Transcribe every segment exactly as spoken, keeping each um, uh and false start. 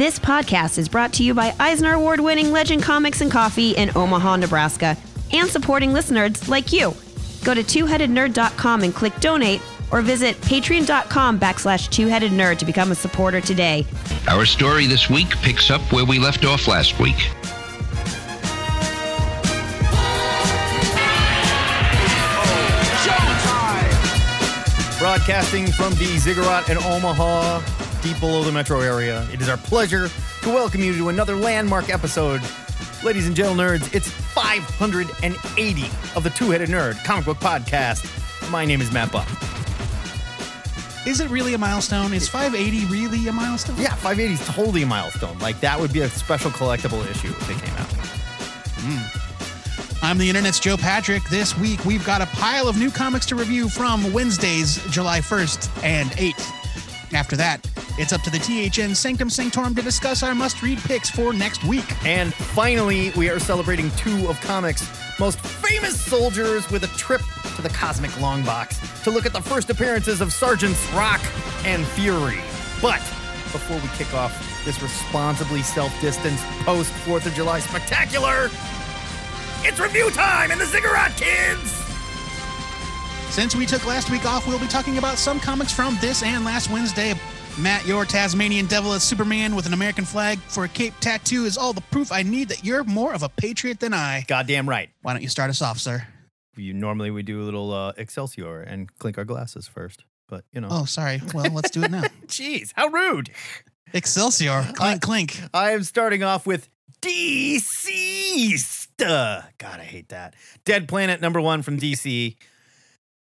This podcast is brought to you by Eisner Award-winning Legend Comics and Coffee in Omaha, Nebraska, and supporting listeners like you. Go to two headed nerd dot com and click donate, or visit patreon.com backslash twoheadednerd to become a supporter today. Our story this week picks up where we left off last week. Broadcasting from the Ziggurat in Omaha, deep below the metro area, it is our pleasure to welcome you to another landmark episode. Ladies and gentlemen, nerds, it's five hundred eighty of the Two-Headed Nerd comic book podcast. My name is Matt Buck. Is it really a milestone? Is five eighty really a milestone? Yeah, five eighty is totally a milestone. Like, that would be a special collectible issue if it came out. Mm. I'm the Internet's Joe Patrick. This week, we've got a pile of new comics to review from Wednesdays, July first and eighth. After that, it's up to the T H N Sanctum Sanctorum to discuss our must-read picks for next week. And finally, we are celebrating two of comics' most famous soldiers with a trip to the Cosmic Longbox to look at the first appearances of Sergeants Rock and Fury. But before we kick off this responsibly self-distanced post-Fourth of July spectacular, it's review time in the Ziggurat, kids! Since we took last week off, we'll be talking about some comics from this and last Wednesday. Matt, your Tasmanian devil as Superman with an American flag for a cape tattoo is all the proof I need that you're more of a patriot than I. Goddamn right. Why don't you start us off, sir? You, normally we do a little uh, Excelsior and clink our glasses first, but, you know. Oh, sorry. Well, let's do it now. Jeez, how rude. Excelsior. Clink, I, clink. I am starting off with D C. Uh, God, I hate that. Dead Planet number one from D C.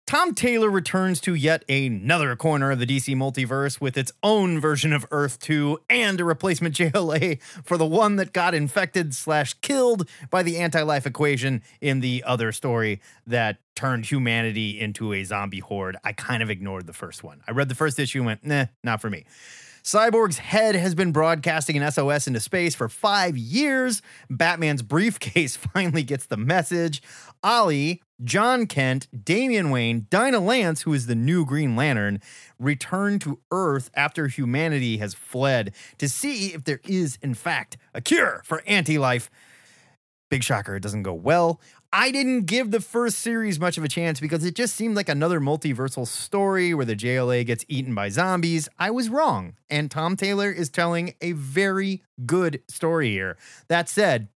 Tom Taylor returns to yet another corner of the D C multiverse with its own version of Earth two and a replacement J L A for the one that got infected slash killed by the anti-life equation in the other story that turned humanity into a zombie horde. I kind of ignored the first one. I read the first issue and went, nah, not for me. Cyborg's head has been broadcasting an S O S into space for five years. Batman's briefcase finally gets the message. Ollie, John Kent, Damian Wayne, Dinah Lance, who is the new Green Lantern, return to Earth after humanity has fled to see if there is, in fact, a cure for anti-life. Big shocker, it doesn't go well. I didn't give the first series much of a chance because it just seemed like another multiversal story where the J L A gets eaten by zombies. I was wrong, and Tom Taylor is telling a very good story here. That said,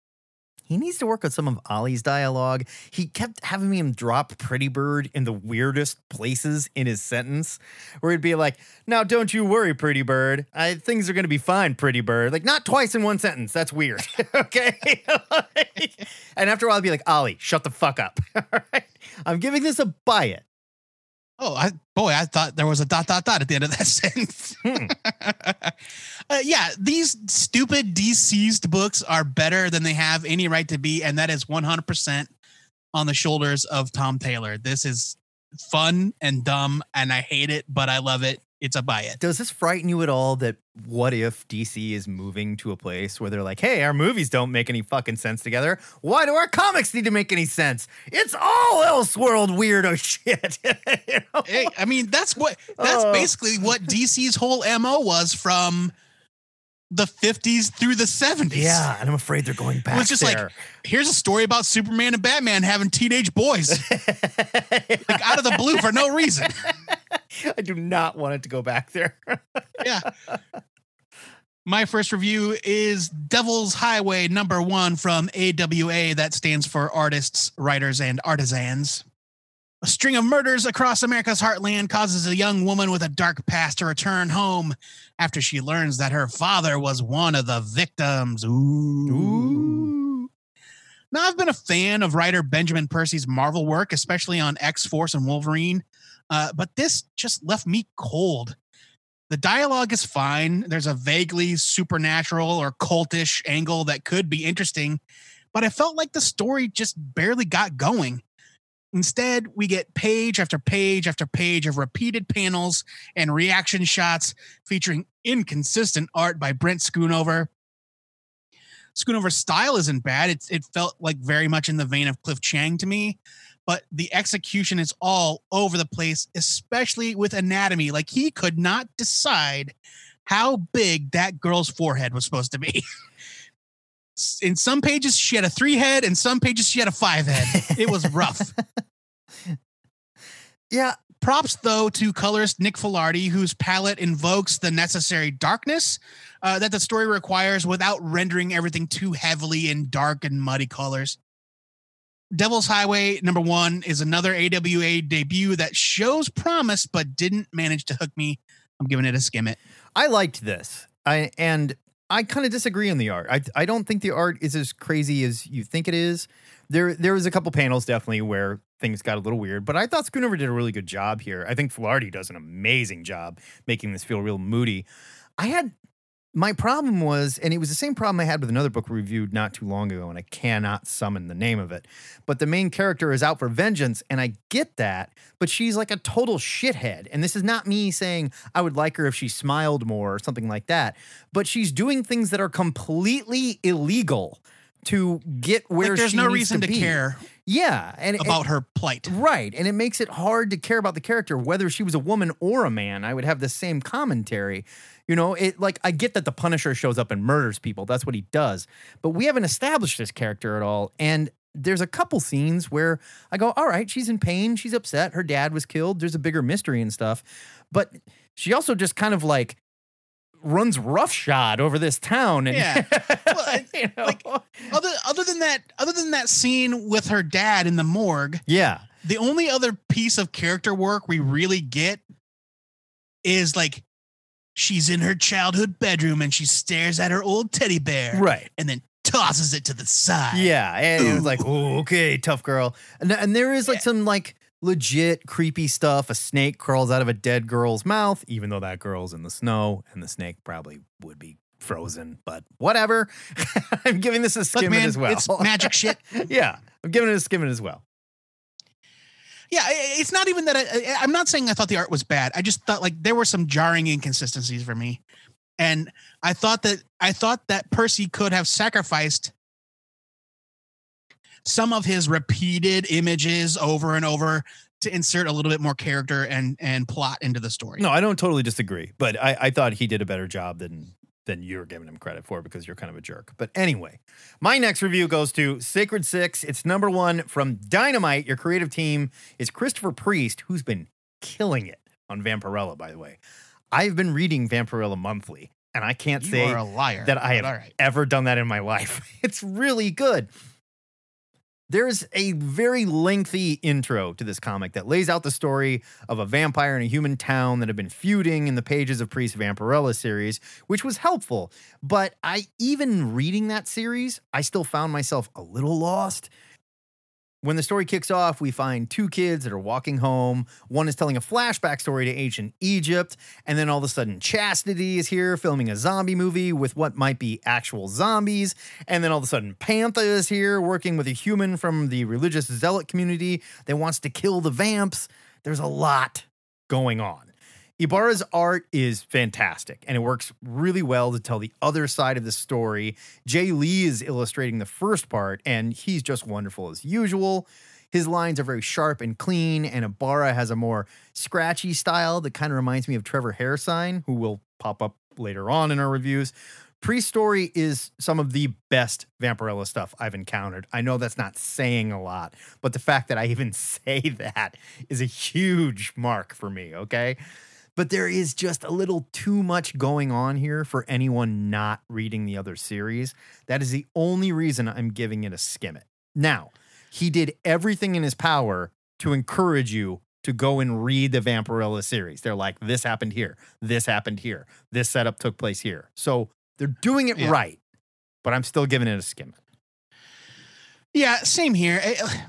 he needs to work on some of Ollie's dialogue. He kept having him drop Pretty Bird in the weirdest places in his sentence, where he'd be like, now don't you worry, Pretty Bird. I, things are going to be fine, Pretty Bird. Like, not twice in one sentence. That's weird. Okay? Like, and after a while, I'd be like, Ollie, shut the fuck up. All right? I'm giving this a buy it. Oh, I, boy, I thought there was a dot, dot, dot at the end of that sentence. Hmm. uh, yeah, these stupid deceased books are better than they have any right to be, and that is one hundred percent on the shoulders of Tom Taylor. This is fun and dumb, and I hate it, but I love it. It's a buy it. Does this frighten you at all that what if D C is moving to a place where they're like, hey, our movies don't make any fucking sense together. Why do our comics need to make any sense? It's all Elseworld weirdo shit. You know? Hey, I mean, that's what that's oh. basically what D C's whole M O was from the fifties through the seventies. Yeah, and I'm afraid they're going back. It was just there. Like, here's a story about Superman and Batman having teenage boys. Like, out of the blue for no reason. I do not want it to go back there. Yeah. My first review is Devil's Highway number one from A W A. That stands for Artists, Writers, and Artisans. A string of murders across America's heartland causes a young woman with a dark past to return home after she learns that her father was one of the victims. Ooh. Ooh. Now, I've been a fan of writer Benjamin Percy's Marvel work, especially on X-Force and Wolverine. Uh, but this just left me cold. The dialogue is fine. There's a vaguely supernatural or cultish angle that could be interesting, but I felt like the story just barely got going. Instead, we get page after page after page of repeated panels and reaction shots featuring inconsistent art by Brent Schoonover. Schoonover's style isn't bad. It, it felt like very much in the vein of Cliff Chiang to me. But the execution is all over the place, especially with anatomy. Like, he could not decide how big that girl's forehead was supposed to be. In some pages, she had a three head. In some pages, she had a five head. It was rough. Yeah. Props, though, to colorist Nick Filardi, whose palette invokes the necessary darkness uh, that the story requires without rendering everything too heavily in dark and muddy colors. Devil's Highway, number one, is another A W A debut that shows promise but didn't manage to hook me. I'm giving it a skim it. I liked this. I and I kind of disagree on the art. I I don't think the art is as crazy as you think it is. There there was a couple panels definitely where things got a little weird, but I thought Schoonover did a really good job here. I think Filardi does an amazing job making this feel real moody. I had my problem was, and it was the same problem I had with another book reviewed not too long ago, and I cannot summon the name of it, but the main character is out for vengeance, and I get that, but she's like a total shithead. And this is not me saying I would like her if she smiled more or something like that, but she's doing things that are completely illegal to get where like there's she no needs reason to, to care. Yeah, and about and, her plight, right? And it makes it hard to care about the character, whether she was a woman or a man. I would have the same commentary, you know. It like I get that the Punisher shows up and murders people; that's what he does. But we haven't established this character at all. And there's a couple scenes where I go, "All right, she's in pain, she's upset, her dad was killed. There's a bigger mystery and stuff." But she also just kind of like runs roughshod over this town, and yeah. Well, you know. Like, other other than that, other than that scene with her dad in the morgue, yeah, the only other piece of character work we really get is like she's in her childhood bedroom and she stares at her old teddy bear, right, and then tosses it to the side. Yeah, and it was like, oh, okay, tough girl, and, and there is like yeah. some like. legit creepy stuff. A snake crawls out of a dead girl's mouth, even though that girl's in the snow and the snake probably would be frozen, but whatever. I'm giving this a skim Look, man, it as well. It's magic shit. Yeah. I'm giving it a skim it as well. Yeah. It's not even that. I, I'm not saying I thought the art was bad. I just thought like there were some jarring inconsistencies for me. And I thought that, I thought that Percy could have sacrificed some of his repeated images over and over to insert a little bit more character and, and plot into the story. No, I don't totally disagree, but I, I thought he did a better job than, than you're giving him credit for because you're kind of a jerk. But anyway, my next review goes to Sacred Six. It's number one from Dynamite. Your creative team is Christopher Priest, who's been killing it on Vampirella, by the way. I've been reading Vampirella monthly, and I can't you say are a liar, that I have right. ever done that in my life. It's really good. There's a very lengthy intro to this comic that lays out the story of a vampire and a human town that have been feuding in the pages of Priest's Vampirella series, which was helpful. But I, even reading that series, I still found myself a little lost. When the story kicks off, we find two kids that are walking home. One is telling a flashback story to ancient Egypt, and then all of a sudden Chastity is here filming a zombie movie with what might be actual zombies, and then all of a sudden Pantha is here working with a human from the religious zealot community that wants to kill the vamps. There's a lot going on. Ibarra's art is fantastic, and it works really well to tell the other side of the story. Jay Lee is illustrating the first part, and he's just wonderful as usual. His lines are very sharp and clean, and Ibarra has a more scratchy style that kind of reminds me of Trevor Hairsine, who will pop up later on in our reviews. Priest's story is some of the best Vampirella stuff I've encountered. I know that's not saying a lot, but the fact that I even say that is a huge mark for me, okay? But there is just a little too much going on here for anyone not reading the other series. That is the only reason I'm giving it a skim it. Now, he did everything in his power to encourage you to go and read the Vampirella series. They're like, this happened here. This happened here. This setup took place here. So they're doing it yeah. right, but I'm still giving it a skim it. Yeah, same here. I-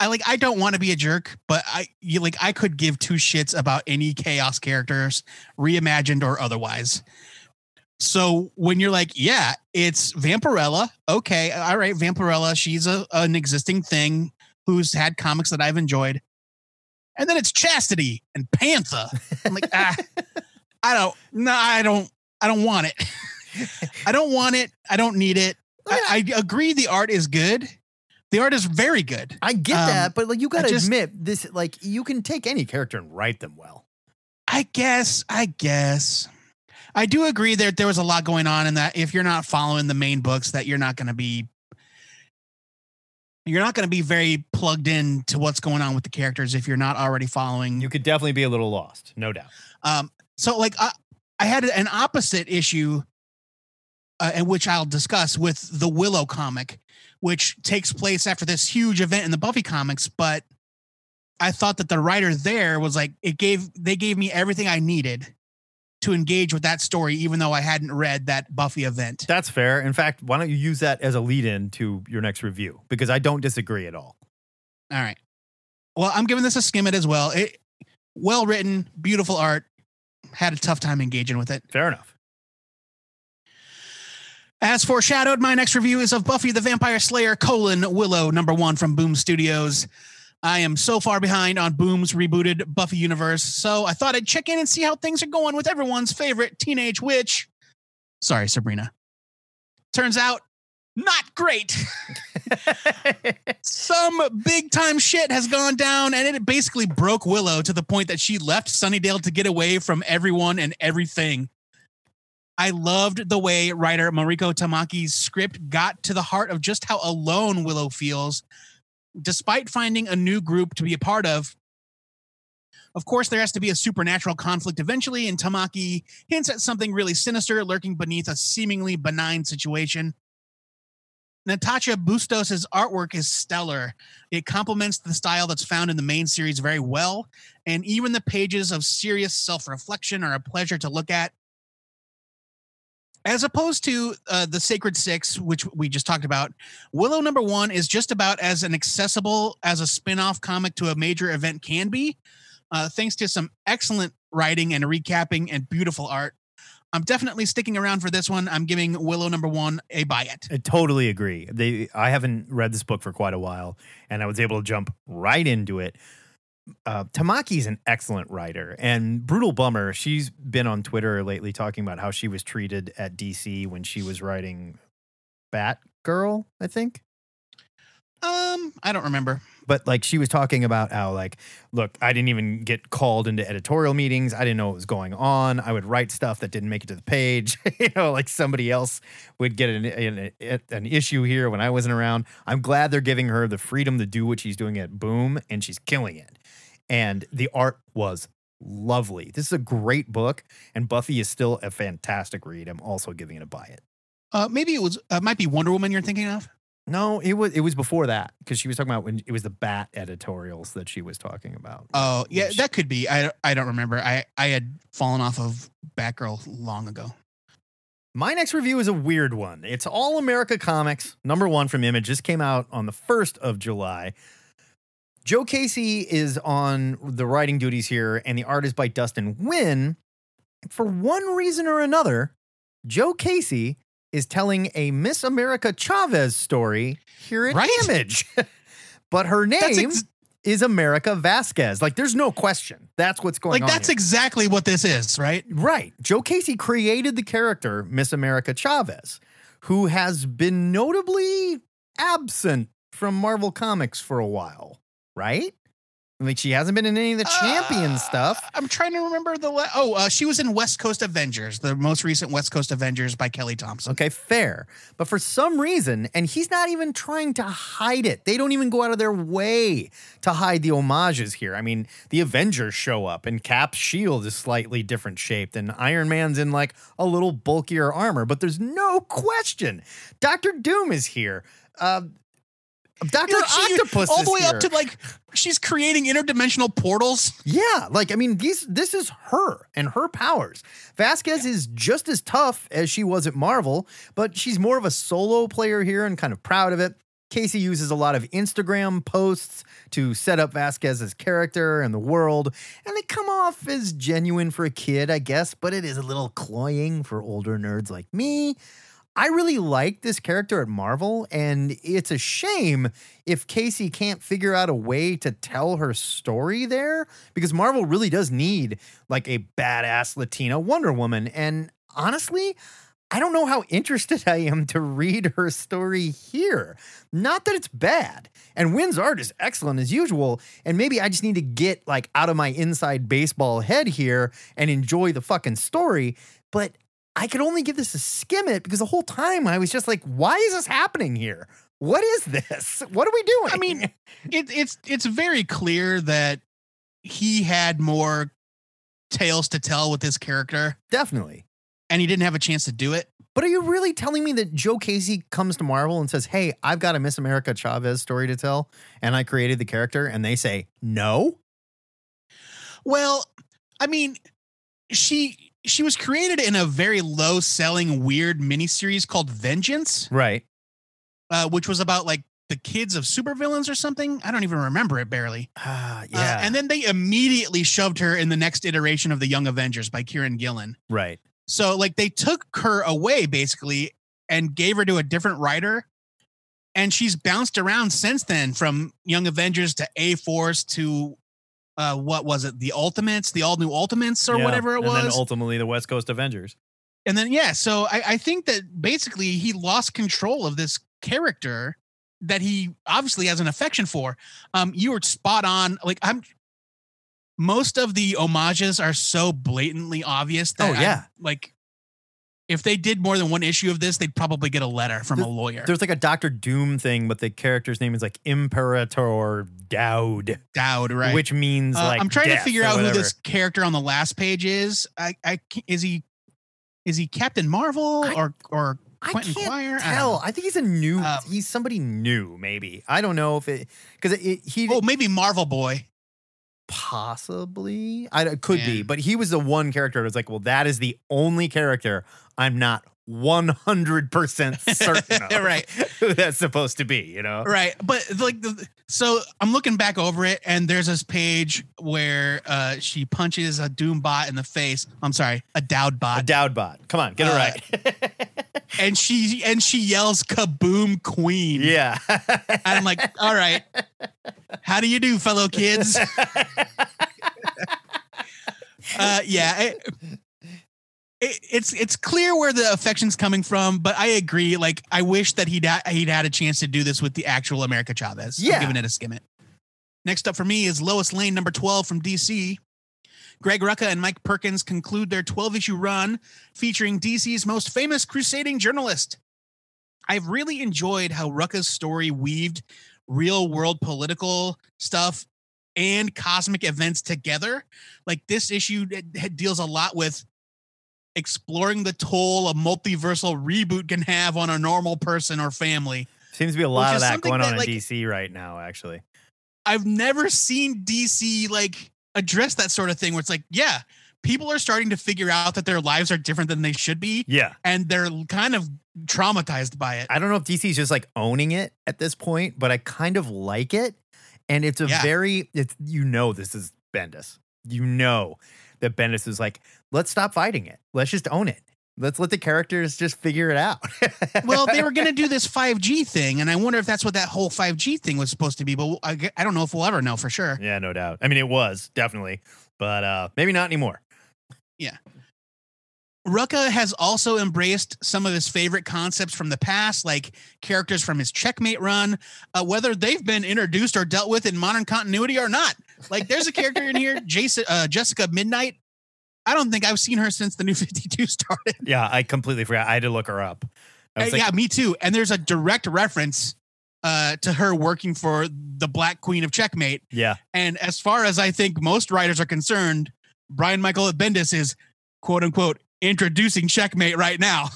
I like, I don't want to be a jerk, but I, you like, I could give two shits about any Chaos characters, reimagined or otherwise. So when you're like, yeah, it's Vampirella. Okay. All right. Vampirella. She's a, an existing thing who's had comics that I've enjoyed. And then it's Chastity and Pantha. I'm like, ah, I don't, no, I don't, I don't want it. I don't want it. I don't need it. I, I agree. The art is good. The art is very good. I get um, that, but like you got to admit this, like you can take any character and write them well. I I guess, I guess. I do agree that there was a lot going on, and that if you're not following the main books, that you're not going to be, you're not going to be very plugged in to what's going on with the characters if you're not already following. You could definitely be a little lost, no doubt. Um, so like I, I had an opposite issue, uh, and which I'll discuss with the Willow comic, which takes place after this huge event in the Buffy comics. But I thought that the writer there was like, it gave, they gave me everything I needed to engage with that story, even though I hadn't read that Buffy event. That's fair. In fact, why don't you use that as a lead-in to your next review? Because I don't disagree at all. All right. Well, I'm giving this a skim it as well. It well-written, beautiful art. Had a tough time engaging with it. Fair enough. As foreshadowed, my next review is of Buffy the Vampire Slayer colon Willow number one from Boom Studios. I am so far behind on Boom's rebooted Buffy universe, so I thought I'd check in and see how things are going with everyone's favorite teenage witch. Sorry, Sabrina. Turns out, not great. Some big time shit has gone down, and it basically broke Willow to the point that she left Sunnydale to get away from everyone and everything. I loved the way writer Mariko Tamaki's script got to the heart of just how alone Willow feels, despite finding a new group to be a part of. Of course, there has to be a supernatural conflict eventually, and Tamaki hints at something really sinister lurking beneath a seemingly benign situation. Natasha Bustos' artwork is stellar. It complements the style that's found in the main series very well, and even the pages of serious self-reflection are a pleasure to look at. As opposed to uh, the Sacred Six, which we just talked about, Willow number one is just about as inaccessible as a spin-off comic to a major event can be, uh, thanks to some excellent writing and recapping and beautiful art. I'm definitely sticking around for this one. I'm giving Willow number one a buy it. I totally agree. They, I haven't read this book for quite a while, and I was able to jump right into it. Uh, Tamaki's an excellent writer, and brutal bummer. She's been on Twitter lately talking about how she was treated at D C when she was writing Batgirl, I think. Um, I don't remember. But like she was talking about how like, look, I didn't even get called into editorial meetings. I didn't know what was going on. I would write stuff that didn't make it to the page. You know, like somebody else would get an, an an issue here when I wasn't around. I'm glad they're giving her the freedom to do what she's doing at Boom, and she's killing it. And the art was lovely. This is a great book, and Buffy is still a fantastic read. I'm also giving it a buy it. Uh, maybe it was uh, might be Wonder Woman you're thinking of. No, it was it was before that, because she was talking about when it was the Bat editorials that she was talking about. Oh, yeah, she, that could be. I, I don't remember. I, I had fallen off of Batgirl long ago. My next review is a weird one. It's All America Comics, number one from Image. This came out on the first of July. Joe Casey is on the writing duties here, and the art is by Dustin Nguyen. For one reason or another, Joe Casey is telling a Miss America Chavez story here at right? Image. But her name ex- is America Vasquez. Like, there's no question. That's what's going like, on. Like, that's here. Exactly what this is, right? Right. Joe Casey created the character Miss America Chavez, who has been notably absent from Marvel Comics for a while, right? Like, she hasn't been in any of the uh, champion stuff. I'm trying to remember the... Le- oh, uh, she was in West Coast Avengers, the most recent West Coast Avengers by Kelly Thompson. Okay, fair. But for some reason, and he's not even trying to hide it. They don't even go out of their way to hide the homages here. I mean, the Avengers show up, and Cap's shield is slightly different shaped, and Iron Man's in, like, a little bulkier armor. But there's no question. Doctor Doom is here. Uh... Doctor you know, Octopus she, all the way here. Up to like she's creating interdimensional portals. Yeah, like I mean, these this is her and her powers. Vasquez yeah. is just as tough as she was at Marvel, but she's more of a solo player here and kind of proud of it. Casey uses a lot of Instagram posts to set up Vasquez's character and the world, and they come off as genuine for a kid, I guess, but it is a little cloying for older nerds like me. I really like this character at Marvel, and it's a shame if Casey can't figure out a way to tell her story there, because Marvel really does need like a badass Latina Wonder Woman. And honestly, I don't know how interested I am to read her story here. Not that it's bad. And Wynn's art is excellent as usual. And maybe I just need to get like out of my inside baseball head here and enjoy the fucking story. But I could only give this a skim it because the whole time I was just like, why is this happening here? What is this? What are we doing? I mean, it, it's it's very clear that he had more tales to tell with his character. Definitely. And he didn't have a chance to do it. But are you really telling me that Joe Casey comes to Marvel and says, hey, I've got a Miss America Chavez story to tell, and I created the character, and they say, no? Well, I mean, she she was created in a very low-selling, weird miniseries called Vengeance. Right. Uh, which was about, like, the kids of supervillains or something. I don't even remember it barely. Uh, yeah. Uh, and then they immediately shoved her in the next iteration of The Young Avengers by Kieran Gillen. Right. So, like, they took her away, basically, and gave her to a different writer, and she's bounced around since then, from Young Avengers to A-Force to, uh, what was it, the Ultimates, the all-new Ultimates, or yeah, whatever it was. And then ultimately the West Coast Avengers. And then, yeah, so I, I think that basically he lost control of this character that he obviously has an affection for. Um, you were spot on. Like, I'm... Most of the homages are so blatantly obvious that, oh, yeah. I, like, if they did more than one issue of this, they'd probably get a letter from there's, a lawyer. There's like a Doctor Doom thing, but the character's name is like Imperator Dowd. Dowd, right? Which means uh, like I'm trying to figure out whatever. Who this character on the last page is. I, I is he is he Captain Marvel I, or or Quentin I can't Quire? Tell. I, I think he's a new. Um, he's somebody new, maybe. I don't know if it because he. Oh, maybe Marvel Boy. Possibly. I could yeah. be, but he was the one character that was like, well, that is the only character I'm not one hundred percent certain of right. who that's supposed to be, you know? Right. But like, the, so I'm looking back over it and there's this page where uh, she punches a Doom bot in the face. I'm sorry, a Dowd bot. A Dowd bot. Come on, get it uh, right. and she, and she yells kaboom queen. Yeah. And I'm like, all right. How do you do, fellow kids? uh, yeah, it, it, it's it's clear where the affection's coming from, but I agree. Like, I wish that he'd ha- he'd had a chance to do this with the actual America Chavez. Yeah, I'm giving it a skim it. Next up for me is Lois Lane number twelve from D C. Greg Rucka and Mike Perkins conclude their twelve-issue run featuring D C's most famous crusading journalist. I've really enjoyed how Rucka's story weaved real world political stuff and cosmic events together. Like this issue it, it deals a lot with exploring the toll a multiversal reboot can have on a normal person or family. Seems to be a lot of that going that, on in like, D C right now, actually. I've never seen D C like address that sort of thing where it's like, yeah, people are starting to figure out that their lives are different than they should be. Yeah. And they're kind of traumatized by it. I don't know if D C's just like owning it at this point, but I kind of like it. And it's a yeah. very, it's, you know, this is Bendis. You know that Bendis is like, let's stop fighting it. Let's just own it. Let's let the characters just figure it out. Well, they were going to do this five G thing, and I wonder if that's what that whole five G thing was supposed to be, but I, I don't know if we'll ever know for sure. Yeah, no doubt. I mean, it was definitely, but uh, maybe not anymore. Yeah. Rucka has also embraced some of his favorite concepts from the past, like characters from his Checkmate run, uh, whether they've been introduced or dealt with in modern continuity or not. Like there's a character in here, Jason, uh, Jessica Midnight. I don't think I've seen her since the New fifty-two started. Yeah, I completely forgot. I had to look her up. I was uh, like, yeah, me too. And there's a direct reference uh, to her working for the Black Queen of Checkmate. Yeah. And as far as I think most writers are concerned, Brian Michael Bendis is, quote unquote, introducing Checkmate right now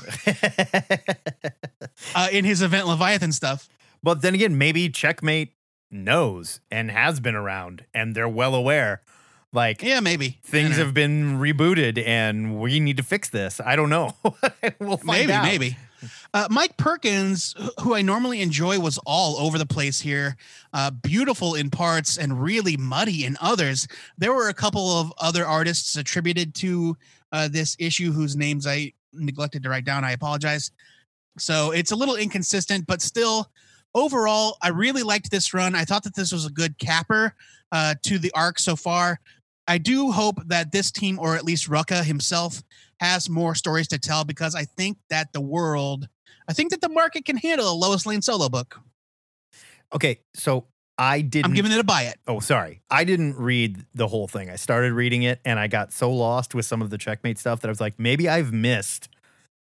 uh, in his event Leviathan stuff. But then again, maybe Checkmate knows and has been around and they're well aware. Like, yeah, maybe things have been rebooted and we need to fix this. I don't know. We'll find maybe, out. Maybe. Uh, Mike Perkins, who I normally enjoy, was all over the place here. Uh, beautiful in parts and really muddy in others. There were a couple of other artists attributed to uh, this issue whose names I neglected to write down. I apologize. So it's a little inconsistent, but still, overall, I really liked this run. I thought that this was a good capper uh, to the arc so far. I do hope that this team, or at least Rucka himself, has more stories to tell, because I think that the world, I think that the market can handle a Lois Lane solo book. Okay, so I didn't. I'm giving it a buy it. Oh, sorry. I didn't read the whole thing. I started reading it, and I got so lost with some of the Checkmate stuff that I was like, maybe I've missed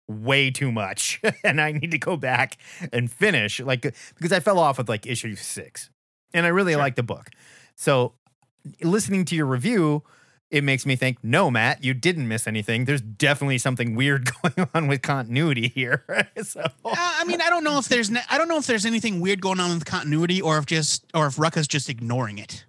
way too much, and I need to go back and finish. Like, because I fell off with like issue six, and I really sure. liked the book. So listening to your review, it makes me think, no, Matt, you didn't miss anything. There's definitely something weird going on with continuity here. so. uh, I mean, I don't know if there's ne- I don't know if there's anything weird going on with continuity, or if just or if Rucka's just ignoring it.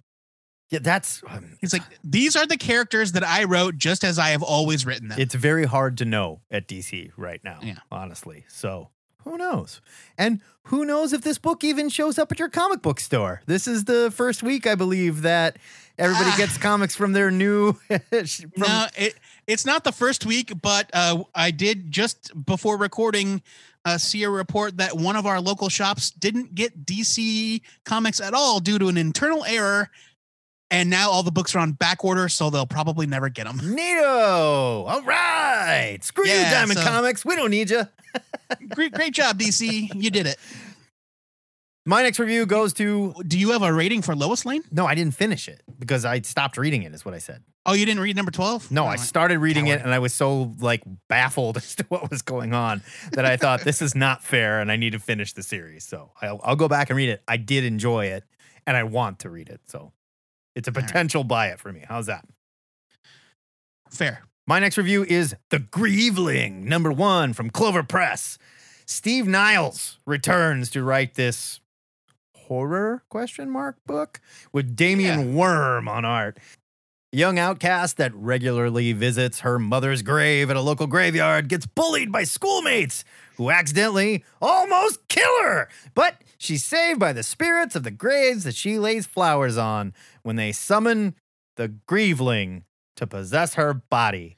Yeah, that's. Um, it's like, these are the characters that I wrote just as I have always written them. It's very hard to know at D C right now, yeah. honestly. So who knows? And who knows if this book even shows up at your comic book store? This is the first week, I believe, that everybody ah. gets comics from their new. from- no, it, it's not the first week, but uh, I did just before recording uh, see a report that one of our local shops didn't get D C comics at all due to an internal error. And now all the books are on back order, so they'll probably never get them. Neato! All right! Screw yeah, you, Diamond so, Comics. We don't need you. great, great job, D C. You did it. My next review goes to... Do you have a rating for Lois Lane? No, I didn't finish it because I stopped reading it, is what I said. Oh, you didn't read number twelve? No, no, I started reading it, and I was so, like, baffled as to what was going on that I thought, this is not fair, and I need to finish the series. So I'll, I'll go back and read it. I did enjoy it, and I want to read it, so... It's a potential right. buy it for me. How's that? Fair. My next review is The Grieveling, number one from Clover Press. Steve Niles returns to write this horror question mark book with Damien yeah. Worm on art. A young outcast that regularly visits her mother's grave at a local graveyard gets bullied by schoolmates who accidentally almost kill her. But she's saved by the spirits of the graves that she lays flowers on when they summon the Grieveling to possess her body,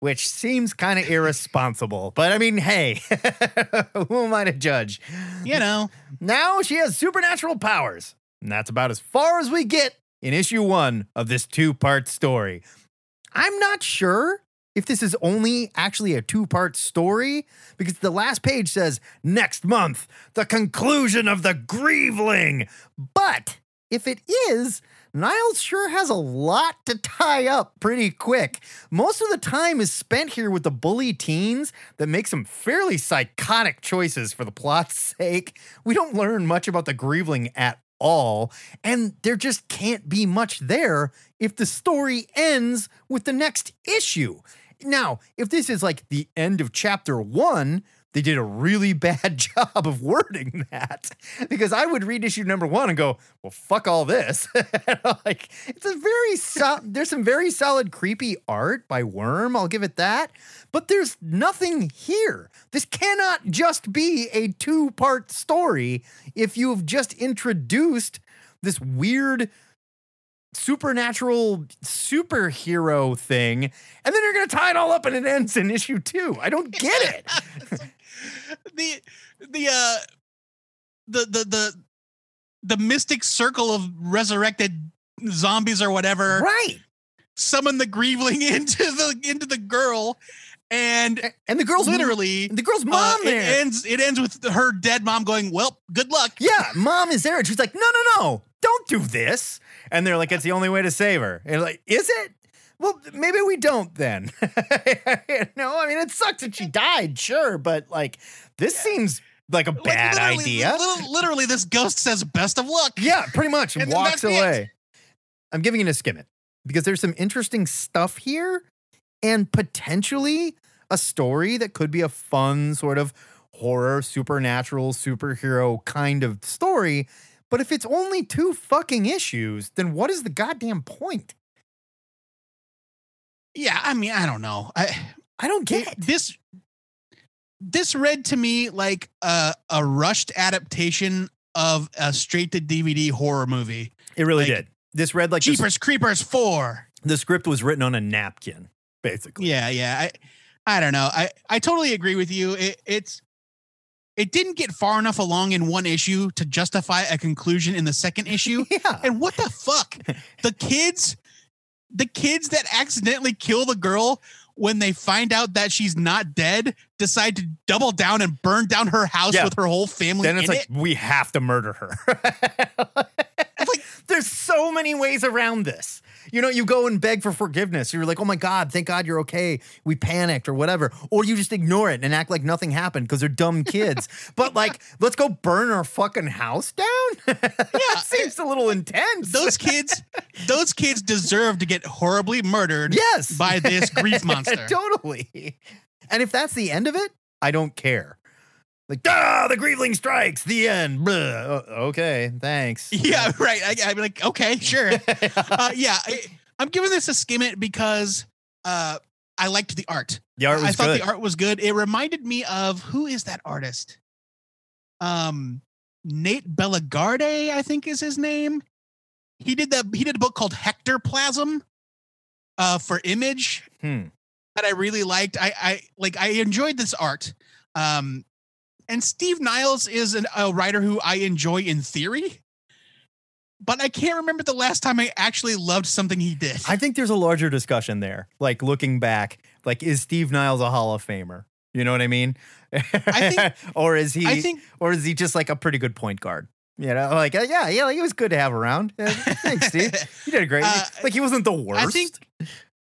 which seems kind of irresponsible. But I mean, hey, who am I to judge? You know. Now she has supernatural powers. And that's about as far as we get in issue one of this two-part story. I'm not sure if this is only actually a two-part story, because the last page says, next month, the conclusion of the Grieveling. But if it is, Niles sure has a lot to tie up pretty quick. Most of the time is spent here with the bully teens that make some fairly psychotic choices for the plot's sake. We don't learn much about the Grieveling at all, and there just can't be much there if the story ends with the next issue. Now, if this is like the end of chapter one, they did a really bad job of wording that, because I would read issue number one and go, well, fuck all this. Like, it's a very, so- there's some very solid creepy art by Worm. I'll give it that. But there's nothing here. This cannot just be a two part story if you've just introduced this weird supernatural superhero thing, and then you're gonna tie it all up and it ends in issue two. I don't get it. the the uh the the the the mystic circle of resurrected zombies or whatever, right? Summon the Grieveling into the into the girl, and and the girl's literally the girl's mom. Uh, there. It ends. It ends with her dead mom going, "Well, good luck." Yeah, mom is there, and she's like, "No, no, no, don't do this." And they're like, it's the only way to save her. And like, is it? Well, maybe we don't then. You know, I mean, it sucks that she died, sure. But like, this yeah. seems like a bad like, literally, idea. Literally, literally, this ghost says best of luck. Yeah, pretty much. And walks away. I'm giving it a skim it because there's some interesting stuff here and potentially a story that could be a fun sort of horror, supernatural, superhero kind of story. But if it's only two fucking issues, then what is the goddamn point? Yeah, I mean, I don't know. I I don't get it, it. This. This read to me like a a rushed adaptation of a straight to D V D horror movie. It really like, did. This read like Jeepers Creepers four. The script was written on a napkin, basically. Yeah, yeah. I I don't know. I I totally agree with you. It, it's. It didn't get far enough along in one issue to justify a conclusion in the second issue. Yeah. And what the fuck? The kids, the kids that accidentally kill the girl when they find out that she's not dead, decide to double down and burn down her house yeah. with her whole family. Then it's in like, it. we have to murder her. Like, there's so many ways around this. You know, you go and beg for forgiveness. You're like, oh, my God, thank God you're okay. We panicked or whatever. Or you just ignore it and act like nothing happened because they're dumb kids. But, like, let's go burn our fucking house down? Yeah, that seems a little intense. Those kids those kids deserve to get horribly murdered yes. by this grief monster. Totally. And if that's the end of it, I don't care. Like, ah, the Grieveling strikes, the end. Blah. Okay, thanks. Yeah, right. I, I'd be like, okay, sure. uh, yeah, I, I'm giving this a skim it because uh, I liked the art. The art was I, I thought good. the art was good. It reminded me of, who is that artist? Um, Nate Bellagarde, I think is his name. He did that. He did a book called Hectoplasm uh, for Image hmm. that I really liked. I, I like. I enjoyed this art. Um, And Steve Niles is an, a writer who I enjoy in theory, but I can't remember the last time I actually loved something he did. I think there's a larger discussion there. Like, looking back, like, is Steve Niles a Hall of Famer? You know what I mean? I think, or is he, I think, or is he just like a pretty good point guard? You know, like, uh, yeah, yeah, like, he was good to have around. Uh, thanks, Steve. You did a great, uh, like, he wasn't the worst. I think,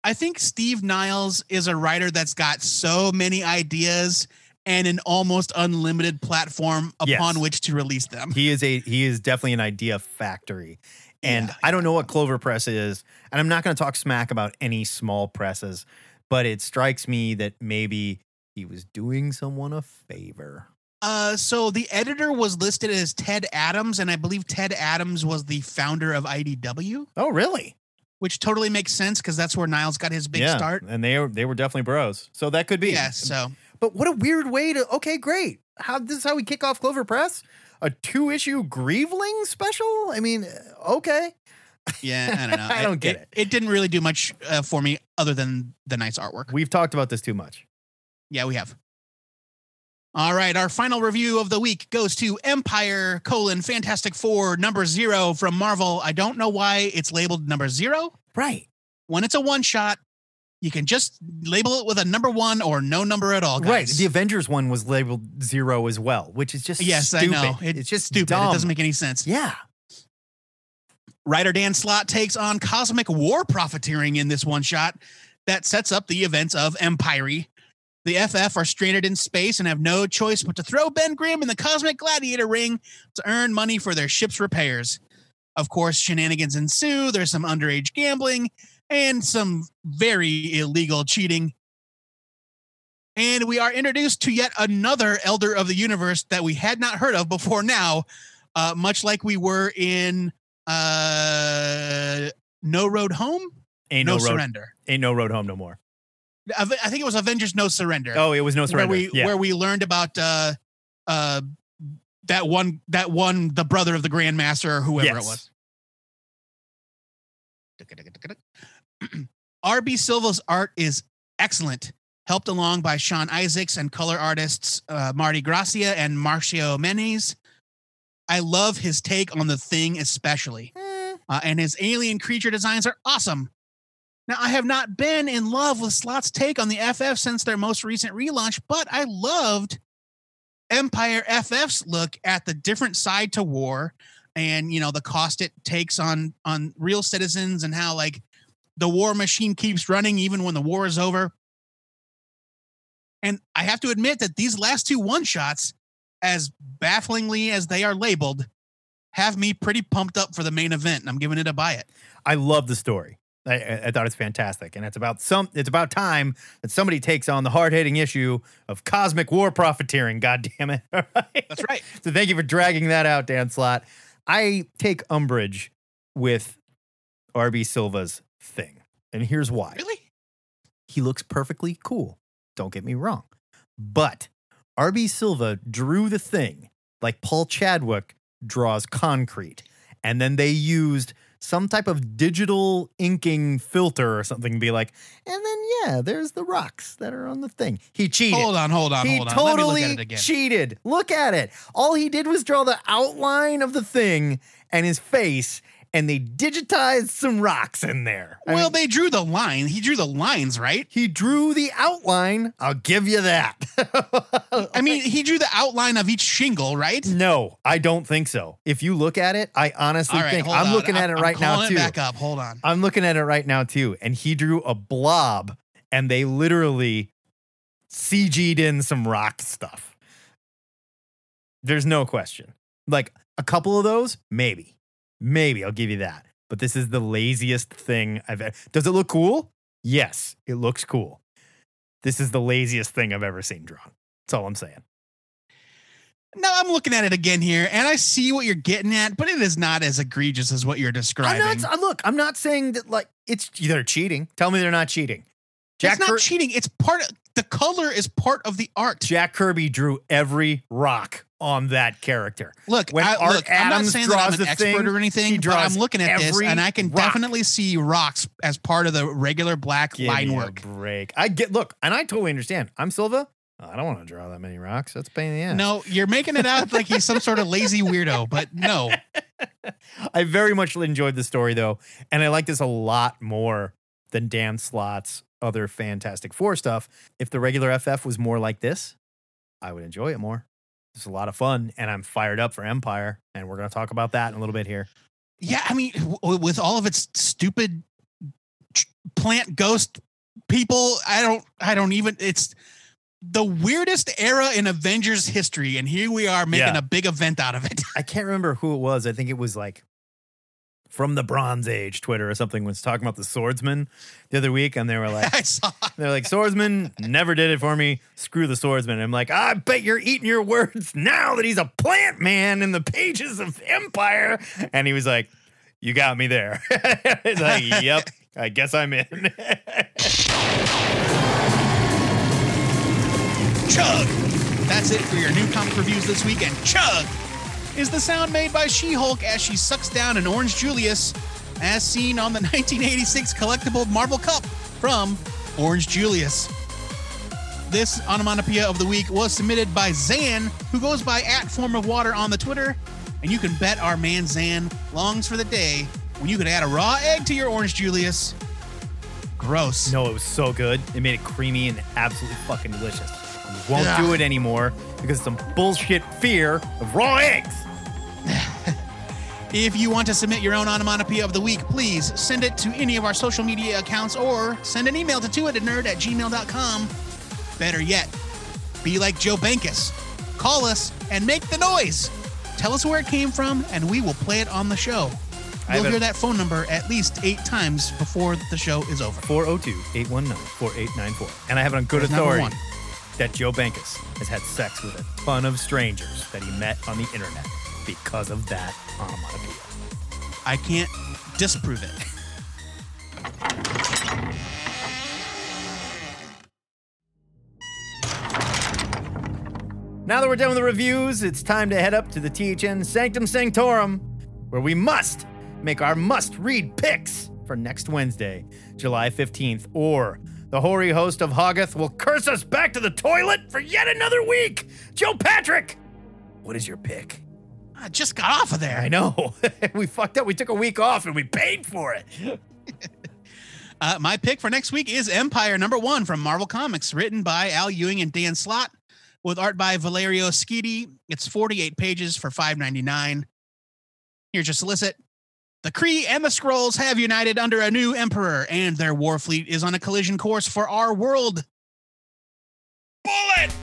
I think Steve Niles is a writer that's got so many ideas and an almost unlimited platform upon yes. which to release them. He is a he is definitely an idea factory. And yeah, I don't yeah. know what Clover Press is, and I'm not going to talk smack about any small presses, but it strikes me that maybe he was doing someone a favor. Uh, so the editor was listed as Ted Adams, and I believe Ted Adams was the founder of I D W. Oh, really? Which totally makes sense because that's where Niles got his big yeah, start. And they were, they were definitely bros. So that could be. Yeah, so... But what a weird way to, okay, great. How this is how we kick off Clover Press? A two-issue Grieveling special? I mean, okay. Yeah, I don't know. I don't it, get it, it. It didn't really do much uh, for me other than the nice artwork. We've talked about this too much. Yeah, we have. All right, our final review of the week goes to Empire colon Fantastic Four number zero from Marvel. I don't know why it's labeled number zero. Right. When it's a one-shot, you can just label it with a number one or no number at all, guys. Right. The Avengers one was labeled zero as well, which is just yes, stupid. I know. It, it's just stupid. Dumb. It doesn't make any sense. Yeah. Writer Dan Slott takes on cosmic war profiteering in this one shot that sets up the events of Empire. The F F are stranded in space and have no choice but to throw Ben Grimm in the cosmic gladiator ring to earn money for their ship's repairs. Of course, shenanigans ensue. There's some underage gambling and some very illegal cheating. And we are introduced to yet another Elder of the Universe that we had not heard of before now, uh, much like we were in uh, No Road Home, ain't No, no road, Surrender. Ain't No Road Home no more. I think it was Avengers No Surrender. Oh, it was No Surrender. Where we, yeah. where we learned about uh, uh, that one, that one, the brother of the Grand Master or whoever yes. it was. R B Silva's art is excellent, helped along by Sean Isaacs and color artists uh, Marty Gracia and Marcio Menes. I love his take on The Thing especially, mm. uh, and his alien creature designs are awesome. Now, I have not been in love with Slott's take on the F F since their most recent relaunch, but I loved Empire F F's look at the different side to war and, you know, the cost it takes on on real citizens and how, like, the war machine keeps running even when the war is over. And I have to admit that these last two one-shots, as bafflingly as they are labeled, have me pretty pumped up for the main event, and I'm giving it a buy it. I love the story. I, I thought it's fantastic, and it's about some. It's about time that somebody takes on the hard-hitting issue of cosmic war profiteering, goddammit. All right? That's right. So thank you for dragging that out, Dan Slott. I take umbrage with R B Silva's Thing. And here's why. Really? He looks perfectly cool. Don't get me wrong. But R B Silva drew The Thing like Paul Chadwick draws concrete. And then they used some type of digital inking filter or something to be like, and then, yeah, there's the rocks that are on the thing. He cheated. Hold on, hold on, he hold on. He totally Let me look at it again. cheated. Look at it. All he did was draw the outline of the thing and his face, and they digitized some rocks in there. Well, I mean, they drew the line. He drew the lines, right? He drew the outline. I'll give you that. I mean, he drew the outline of each shingle, right? No, I don't think so. If you look at it, I honestly right, think I'm on. looking at it I'm, right I'm now it too. Back up. Hold on. I'm looking at it right now too. And he drew a blob and they literally C G'd in some rock stuff. There's no question. Like a couple of those, maybe. Maybe I'll give you that. But this is the laziest thing I've ever. Does it look cool? Yes, it looks cool. This is the laziest thing I've ever seen drawn. That's all I'm saying. Now I'm looking at it again here, and I see what you're getting at, but it is not as egregious as what you're describing. I'm not, look, I'm not saying that like it's they're cheating. Tell me they're not cheating. Jack it's not Cur- cheating. It's part of the color is part of the art. Jack Kirby drew every rock on that character. Look, when I, Art look Adams I'm not saying that I'm an expert thing, or anything, but I'm looking at this and I can rock. definitely see rocks as part of the regular black Give line me work. A break. I get look, and I totally understand. I'm Silva. I don't want to draw that many rocks. That's a pain in the ass. No, you're making it out like he's some sort of lazy weirdo, but no. I very much enjoyed the story, though, and I like this a lot more than Dan Slott's other Fantastic Four stuff. If the regular F F was more like this, I would enjoy it more. It's a lot of fun, and I'm fired up for Empire, and we're going to talk about that in a little bit here. Yeah, I mean, w- with all of its stupid plant ghost people, I don't, I don't even, it's... the weirdest era in Avengers history, and here we are making yeah. a big event out of it. I can't remember who it was. I think it was like from the Bronze Age Twitter or something was talking about the swordsman the other week, and they were like, I saw. They're like, swordsman never did it for me. Screw the swordsman. And I'm like, I bet you're eating your words now that he's a plant man in the pages of Empire. And he was like, you got me there. It's like, yep, I guess I'm in. Chug! That's it for your new comic reviews this week, and chug is the sound made by She-Hulk as she sucks down an Orange Julius, as seen on the nineteen eighty-six collectible Marvel Cup from Orange Julius. This onomatopoeia of the week was submitted by Zan, who goes by at Form of Water on the Twitter, and you can bet our man Zan longs for the day when you could add a raw egg to your Orange Julius. Gross. No, it was so good. It made it creamy and absolutely fucking delicious. Won't Ugh. do it anymore because some bullshit fear of raw eggs. If you want to submit your own onomatopoeia of the week, please send it to any of our social media accounts or send an email to two headed nerd at gmail dot com. Better yet, be like Joe Bankus. Call us and make the noise. Tell us where it came from and we will play it on the show. You'll hear that phone number at least eight times before the show is over. four oh two, eight one nine, four eight nine four. And I have it on good There's authority that Joe Bankus has had sex with a ton of strangers that he met on the internet because of that onomatopoeia. I can't disprove it. Now that we're done with the reviews, it's time to head up to the T H N Sanctum Sanctorum, where we must make our must-read picks for next Wednesday, July fifteenth, or the hoary host of Hogarth will curse us back to the toilet for yet another week. Joe Patrick, what is your pick? I just got off of there. I know. We fucked up. We took a week off and we paid for it. uh, my pick for next week is Empire number one from Marvel Comics, written by Al Ewing and Dan Slott, with art by Valerio Schiti. It's forty-eight pages for five dollars and ninety-nine cents. Here's your solicit. The Kree and the Skrulls have united under a new emperor, and their war fleet is on a collision course for our world. Bullet!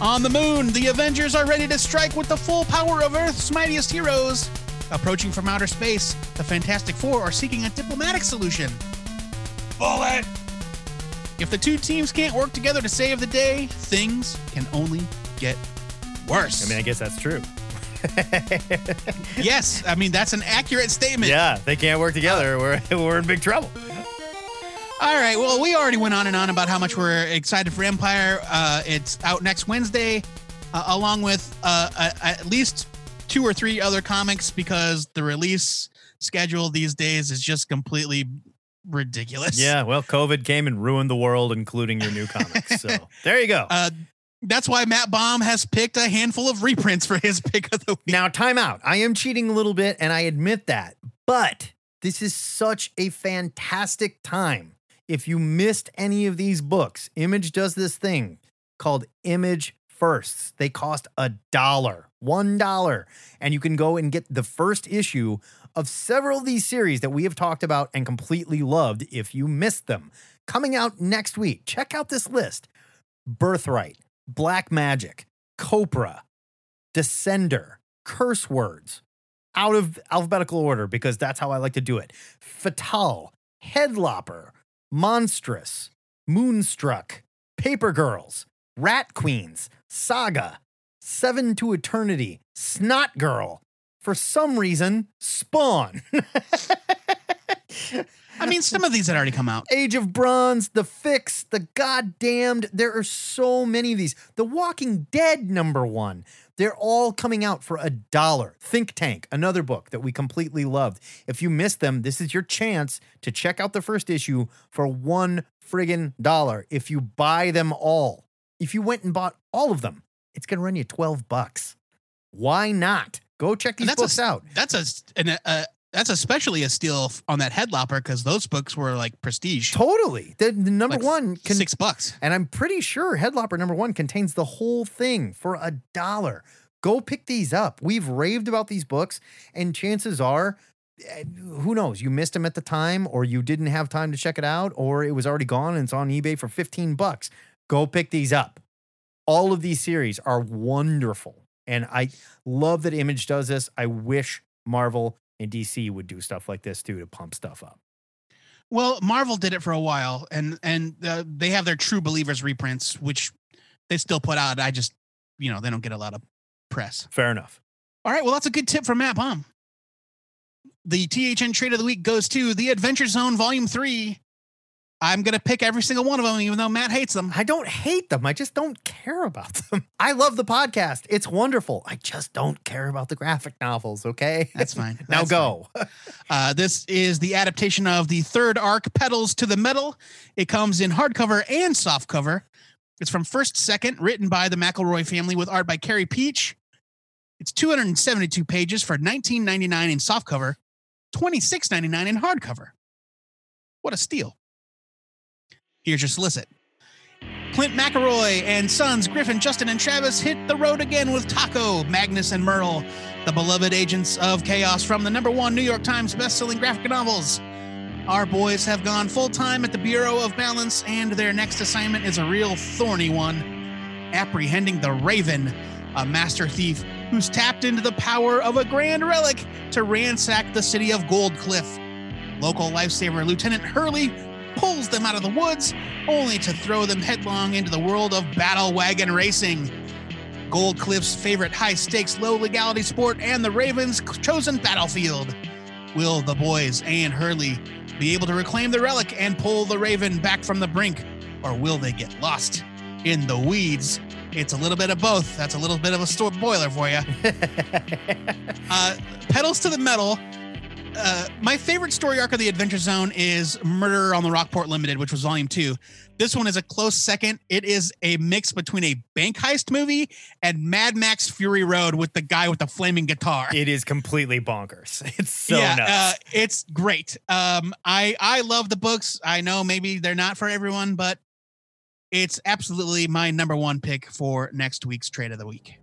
On the moon, the Avengers are ready to strike with the full power of Earth's mightiest heroes. Approaching from outer space, the Fantastic Four are seeking a diplomatic solution. Bullet! If the two teams can't work together to save the day, things can only get worse. I mean, I guess that's true. Yes, I mean, that's an accurate statement. Yeah, they can't work together. We're, we're in big trouble. All right, well, we already went on and on about how much we're excited for Empire. Uh, it's out next Wednesday, uh, along with uh, uh, at least two or three other comics, because the release schedule these days is just completely ridiculous. Yeah, well, COVID came and ruined the world, including your new comics. So there you go. Uh, That's why Matt Baum has picked a handful of reprints for his pick of the week. Now, time out. I am cheating a little bit, and I admit that, But this is such a fantastic time. If you missed any of these books, Image does this thing called Image Firsts. They cost a dollar, one dollar. And you can go and get the first issue of several of these series that we have talked about and completely loved if you missed them. Coming out next week, check out this list. Birthright, Black Magic, Copra, Descender, Curse Words, out of alphabetical order because that's how I like to do it. Fatale, Headlopper, Monstrous, Moonstruck, Paper Girls, Rat Queens, Saga, Seven to Eternity, Snot Girl, for some reason, Spawn. I mean, some of these had already come out. Age of Bronze, The Fix, The Goddamned. There are so many of these. The Walking Dead, number one. They're all coming out for a dollar. Think Tank, another book that we completely loved. If you missed them, this is your chance to check out the first issue for one friggin' dollar. If you buy them all, if you went and bought all of them, it's going to run you twelve bucks. Why not? Go check these books a, out. That's a... An, uh, That's especially a steal on that Headlopper because those books were like prestige. Totally. The, the number like one. Con- six bucks. And I'm pretty sure Headlopper number one contains the whole thing for a dollar. Go pick these up. We've raved about these books and chances are, who knows, you missed them at the time or you didn't have time to check it out or it was already gone and it's on eBay for fifteen bucks. Go pick these up. All of these series are wonderful. And I love that Image does this. I wish Marvel and D C would do stuff like this, too, to pump stuff up. Well, Marvel did it for a while, and and uh, they have their True Believers reprints, which they still put out. I just, you know, they don't get a lot of press. Fair enough. All right, well, that's a good tip from Matt Baum. The T H N Trade of the Week goes to The Adventure Zone Volume three. I'm going to pick every single one of them, even though Matt hates them. I don't hate them. I just don't care about them. I love the podcast. It's wonderful. I just don't care about the graphic novels, okay? That's fine. Now That's go. Fine. uh, this is the adaptation of the third arc, Pedals to the Metal. It comes in hardcover and softcover. It's from First Second, written by the McElroy family with art by Carrie Peach. It's two hundred seventy-two pages for nineteen ninety-nine dollars in softcover, twenty-six ninety-nine dollars in hardcover. What a steal. Here's your solicit. Clint McElroy and sons Griffin, Justin, and Travis hit the road again with Taco, Magnus, and Merle, the beloved agents of Chaos from the number one New York Times best-selling graphic novels. Our boys have gone full-time at the Bureau of Balance, and their next assignment is a real thorny one, apprehending the Raven, a master thief who's tapped into the power of a grand relic to ransack the city of Gold Cliff. Local lifesaver Lieutenant Hurley pulls them out of the woods, only to throw them headlong into the world of battle wagon racing. Gold Cliff's favorite high-stakes, low-legality sport and the Ravens' chosen battlefield. Will the boys and Hurley be able to reclaim the relic and pull the Raven back from the brink, or will they get lost in the weeds? It's a little bit of both. That's a little bit of a store boiler for you. uh, pedals to the metal. Uh, my favorite story arc of the Adventure Zone is Murder on the Rockport Limited, which was volume two. This one is a close second. It is a mix between a bank heist movie and Mad Max Fury Road with the guy with the flaming guitar. It is completely bonkers. It's so yeah, nuts. Uh, it's great. Um, I, I love the books. I know maybe they're not for everyone, but it's absolutely my number one pick for next week's Trade of the Week.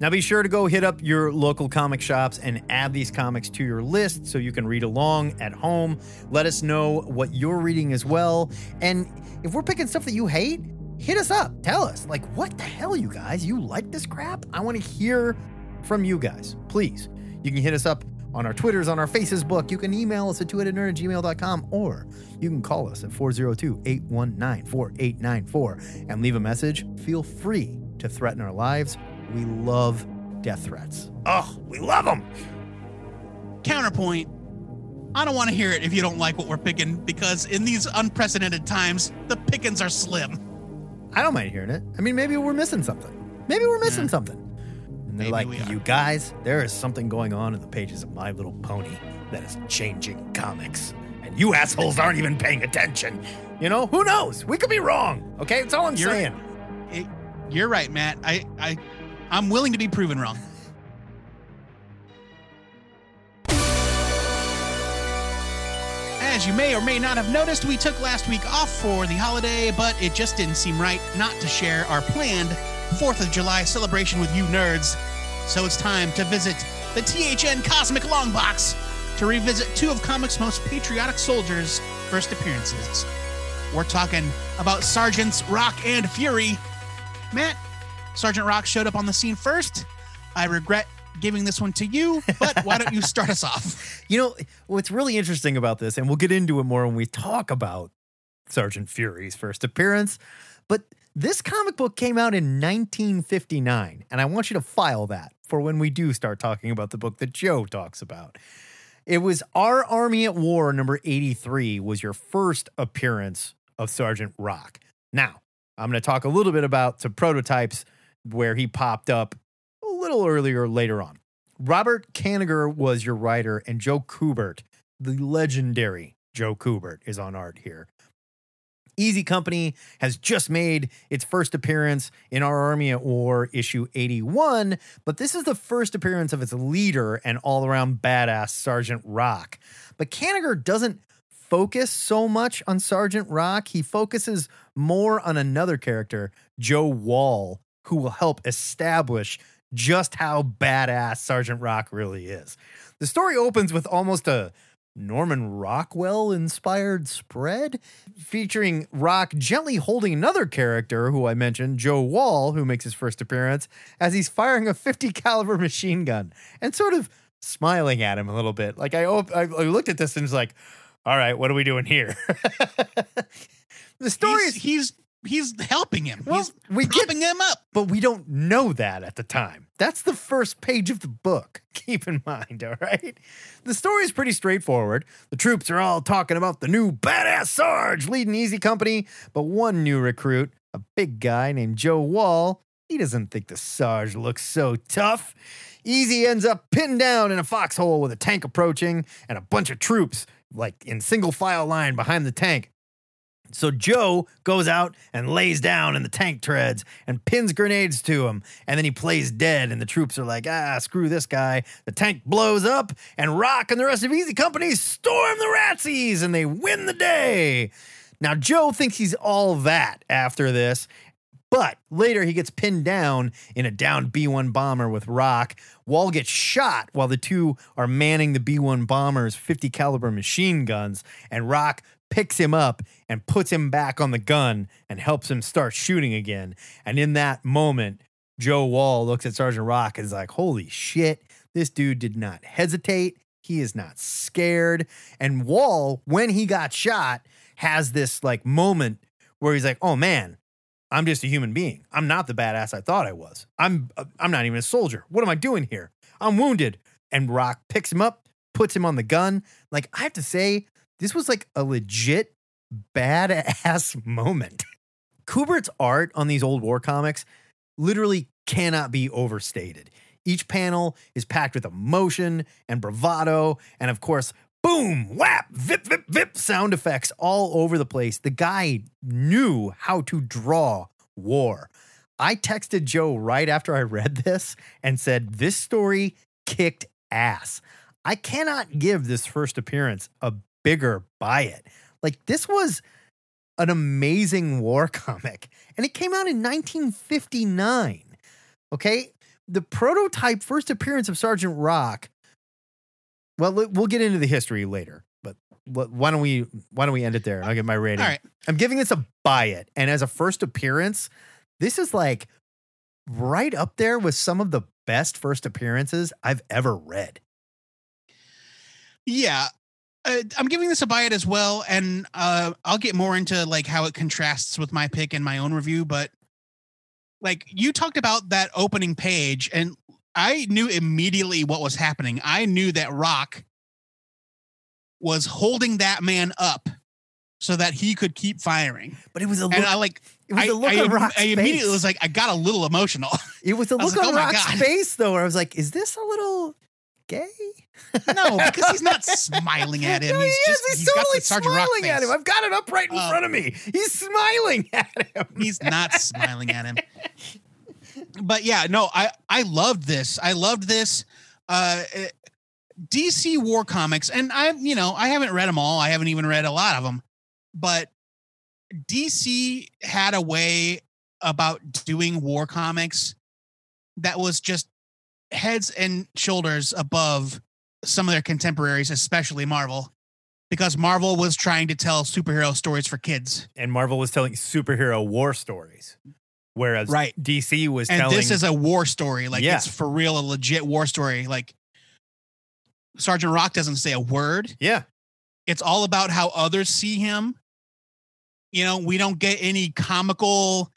Now be sure to go hit up your local comic shops and add these comics to your list so you can read along at home. Let us know what you're reading as well. And if we're picking stuff that you hate, hit us up. Tell us, like, what the hell, you guys? You like this crap? I want to hear from you guys. Please. You can hit us up on our Twitters, on our Facebook. You can email us at two headed nerd at gmail dot com, or you can call us at four oh two, eight one nine, four eight nine four and leave a message. Feel free to threaten our lives. We love death threats. Oh, we love them. Counterpoint. I don't want to hear it if you don't like what we're picking, because in these unprecedented times, the pickings are slim. I don't mind hearing it. I mean, maybe we're missing something. Maybe we're missing yeah. something. And they're maybe like, you guys, there is something going on in the pages of My Little Pony that is changing comics. And you assholes aren't even paying attention. You know, who knows? We could be wrong. Okay, that's all I'm you're, saying. It, you're right, Matt. I... I I'm willing to be proven wrong. As you may or may not have noticed, we took last week off for the holiday, but it just didn't seem right not to share our planned fourth of July celebration with you nerds. So it's time to visit the T H N Cosmic Longbox to revisit two of comics' most patriotic soldiers' first appearances. We're talking about Sergeants Rock and Fury. Matt, Sergeant Rock showed up on the scene first. I regret giving this one to you, but why don't you start us off? You know, what's really interesting about this, and we'll get into it more when we talk about Sergeant Fury's first appearance, but this comic book came out in nineteen fifty-nine, and I want you to file that for when we do start talking about the book that Joe talks about. It was Our Army at War, number eighty-three, was your first appearance of Sergeant Rock. Now, I'm going to talk a little bit about some prototypes where he popped up a little earlier later on. Robert Kaniger was your writer, and Joe Kubert, the legendary Joe Kubert, is on art here. Easy Company has just made its first appearance in Our Army at War, issue eighty-one, but this is the first appearance of its leader and all-around badass Sergeant Rock. But Kaniger doesn't focus so much on Sergeant Rock. He focuses more on another character, Joe Wall, who will help establish just how badass Sergeant Rock really is. The story opens with almost a Norman Rockwell-inspired spread featuring Rock gently holding another character who I mentioned, Joe Wall, who makes his first appearance, as he's firing a fifty caliber machine gun and sort of smiling at him a little bit. Like, I, op- I looked at this and was like, all right, what are we doing here? The story he's, is... He's- He's helping him. Well, He's we propping get, him up. But we don't know that at the time. That's the first page of the book. Keep in mind, all right? The story is pretty straightforward. The troops are all talking about the new badass Sarge leading Easy Company. But one new recruit, a big guy named Joe Wall, he doesn't think the Sarge looks so tough. Easy ends up pinned down in a foxhole with a tank approaching and a bunch of troops, like in single file line behind the tank. So Joe goes out and lays down in the tank treads and pins grenades to him. And then he plays dead. And the troops are like, ah, screw this guy. The tank blows up and Rock and the rest of Easy Company storm the Ratsies and they win the day. Now, Joe thinks he's all that after this. But later he gets pinned down in a downed B one bomber with Rock. Wall gets shot while the two are manning the B one bomber's fifty caliber machine guns. And Rock picks him up and puts him back on the gun and helps him start shooting again. And in that moment, Joe Wall looks at Sergeant Rock and is like, holy shit, this dude did not hesitate. He is not scared. And Wall, when he got shot, has this like moment where he's like, oh man, I'm just a human being. I'm not the badass I thought I was. I'm I'm not even a soldier. What am I doing here? I'm wounded. And Rock picks him up, puts him on the gun. Like, I have to say, this was like a legit badass moment. Kubert's art on these old war comics literally cannot be overstated. Each panel is packed with emotion and bravado and, of course, boom, whap, vip, vip, vip sound effects all over the place. The guy knew how to draw war. I texted Joe right after I read this and said, this story kicked ass. I cannot give this first appearance a bigger buy it. Like, this was an amazing war comic, and it came out in nineteen fifty-nine. Okay, the prototype first appearance of Sergeant Rock. Well, we'll get into the history later, but why don't we why don't we end it there? I'll get my rating. All right. I'm giving this a buy it, and as a first appearance, this is like right up there with some of the best first appearances I've ever read. Yeah. Uh, I'm giving this a buy it as well, and uh, I'll get more into like how it contrasts with my pick and my own review. But like you talked about that opening page, and I knew immediately what was happening. I knew that Rock was holding that man up so that he could keep firing. But it was a look, and I like it was I, a look I, on I, Rock's I immediately face. Was like, I got a little emotional. It was a look was like, on oh Rock's face, though, where I was like, is this a little gay? No, because he's not smiling at him. No, he's, he just, he's, he's totally smiling at him. I've got it up right in um, front of me. He's smiling at him. He's not smiling at him. But yeah, no, I, I loved this. I loved this. Uh, D C War Comics, and I, you know, I haven't read them all. I haven't even read a lot of them, but D C had a way about doing War Comics that was just heads and shoulders above some of their contemporaries, especially Marvel, because Marvel was trying to tell superhero stories for kids. And Marvel was telling superhero war stories. Whereas right. D C was and telling... And this is a war story. Like, yeah. It's for real, a legit war story. Like, Sergeant Rock doesn't say a word. Yeah. It's all about how others see him. You know, we don't get any comical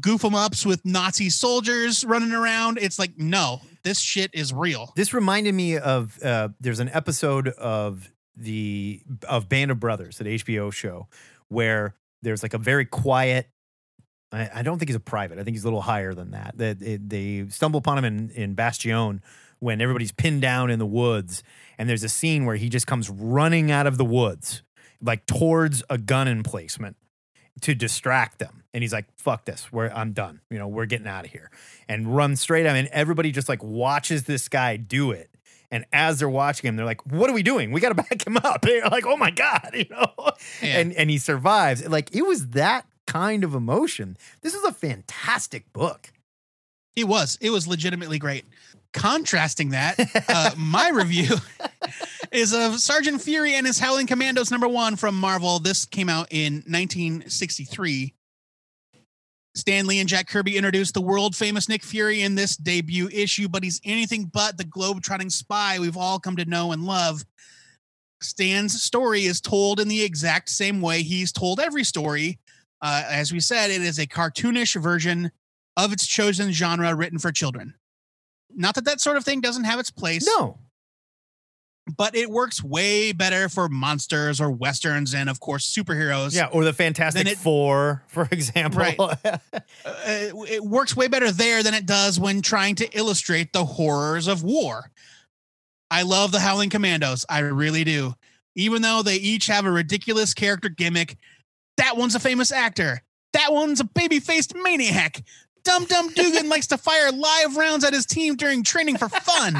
goof em ups with Nazi soldiers running around. It's like, no, this shit is real. This reminded me of, uh, there's an episode of the of Band of Brothers, that H B O show, where there's like a very quiet, I, I don't think he's a private. I think he's a little higher than that. That they, they stumble upon him in, in Bastion when everybody's pinned down in the woods. And there's a scene where he just comes running out of the woods, like towards a gun emplacement to distract them. And he's like, fuck this, we're, I'm done. You know, we're getting out of here, and run straight. I mean, everybody just like watches this guy do it. And as they're watching him, they're like, what are we doing? We got to back him up. They're like, oh my God, you know, yeah. and, and he survives. Like, it was that kind of emotion. This is a fantastic book. It was, it was legitimately great. Contrasting that, uh, my review is of Sergeant Fury and his Howling Commandos number one from Marvel. This came out in nineteen sixty-three. Stan Lee and Jack Kirby introduced the world-famous Nick Fury in this debut issue, but he's anything but the globe-trotting spy we've all come to know and love. Stan's story is told in the exact same way he's told every story. Uh, as we said, it is a cartoonish version of its chosen genre written for children. Not that that sort of thing doesn't have its place. No. But it works way better for monsters or Westerns and, of course, superheroes. Yeah, or the Fantastic it, Four, for example. Right. uh, it works way better there than it does when trying to illustrate the horrors of war. I love the Howling Commandos. I really do. Even though they each have a ridiculous character gimmick. That one's a famous actor. That one's a baby-faced maniac. Dum Dum Dugan likes to fire live rounds at his team during training for fun.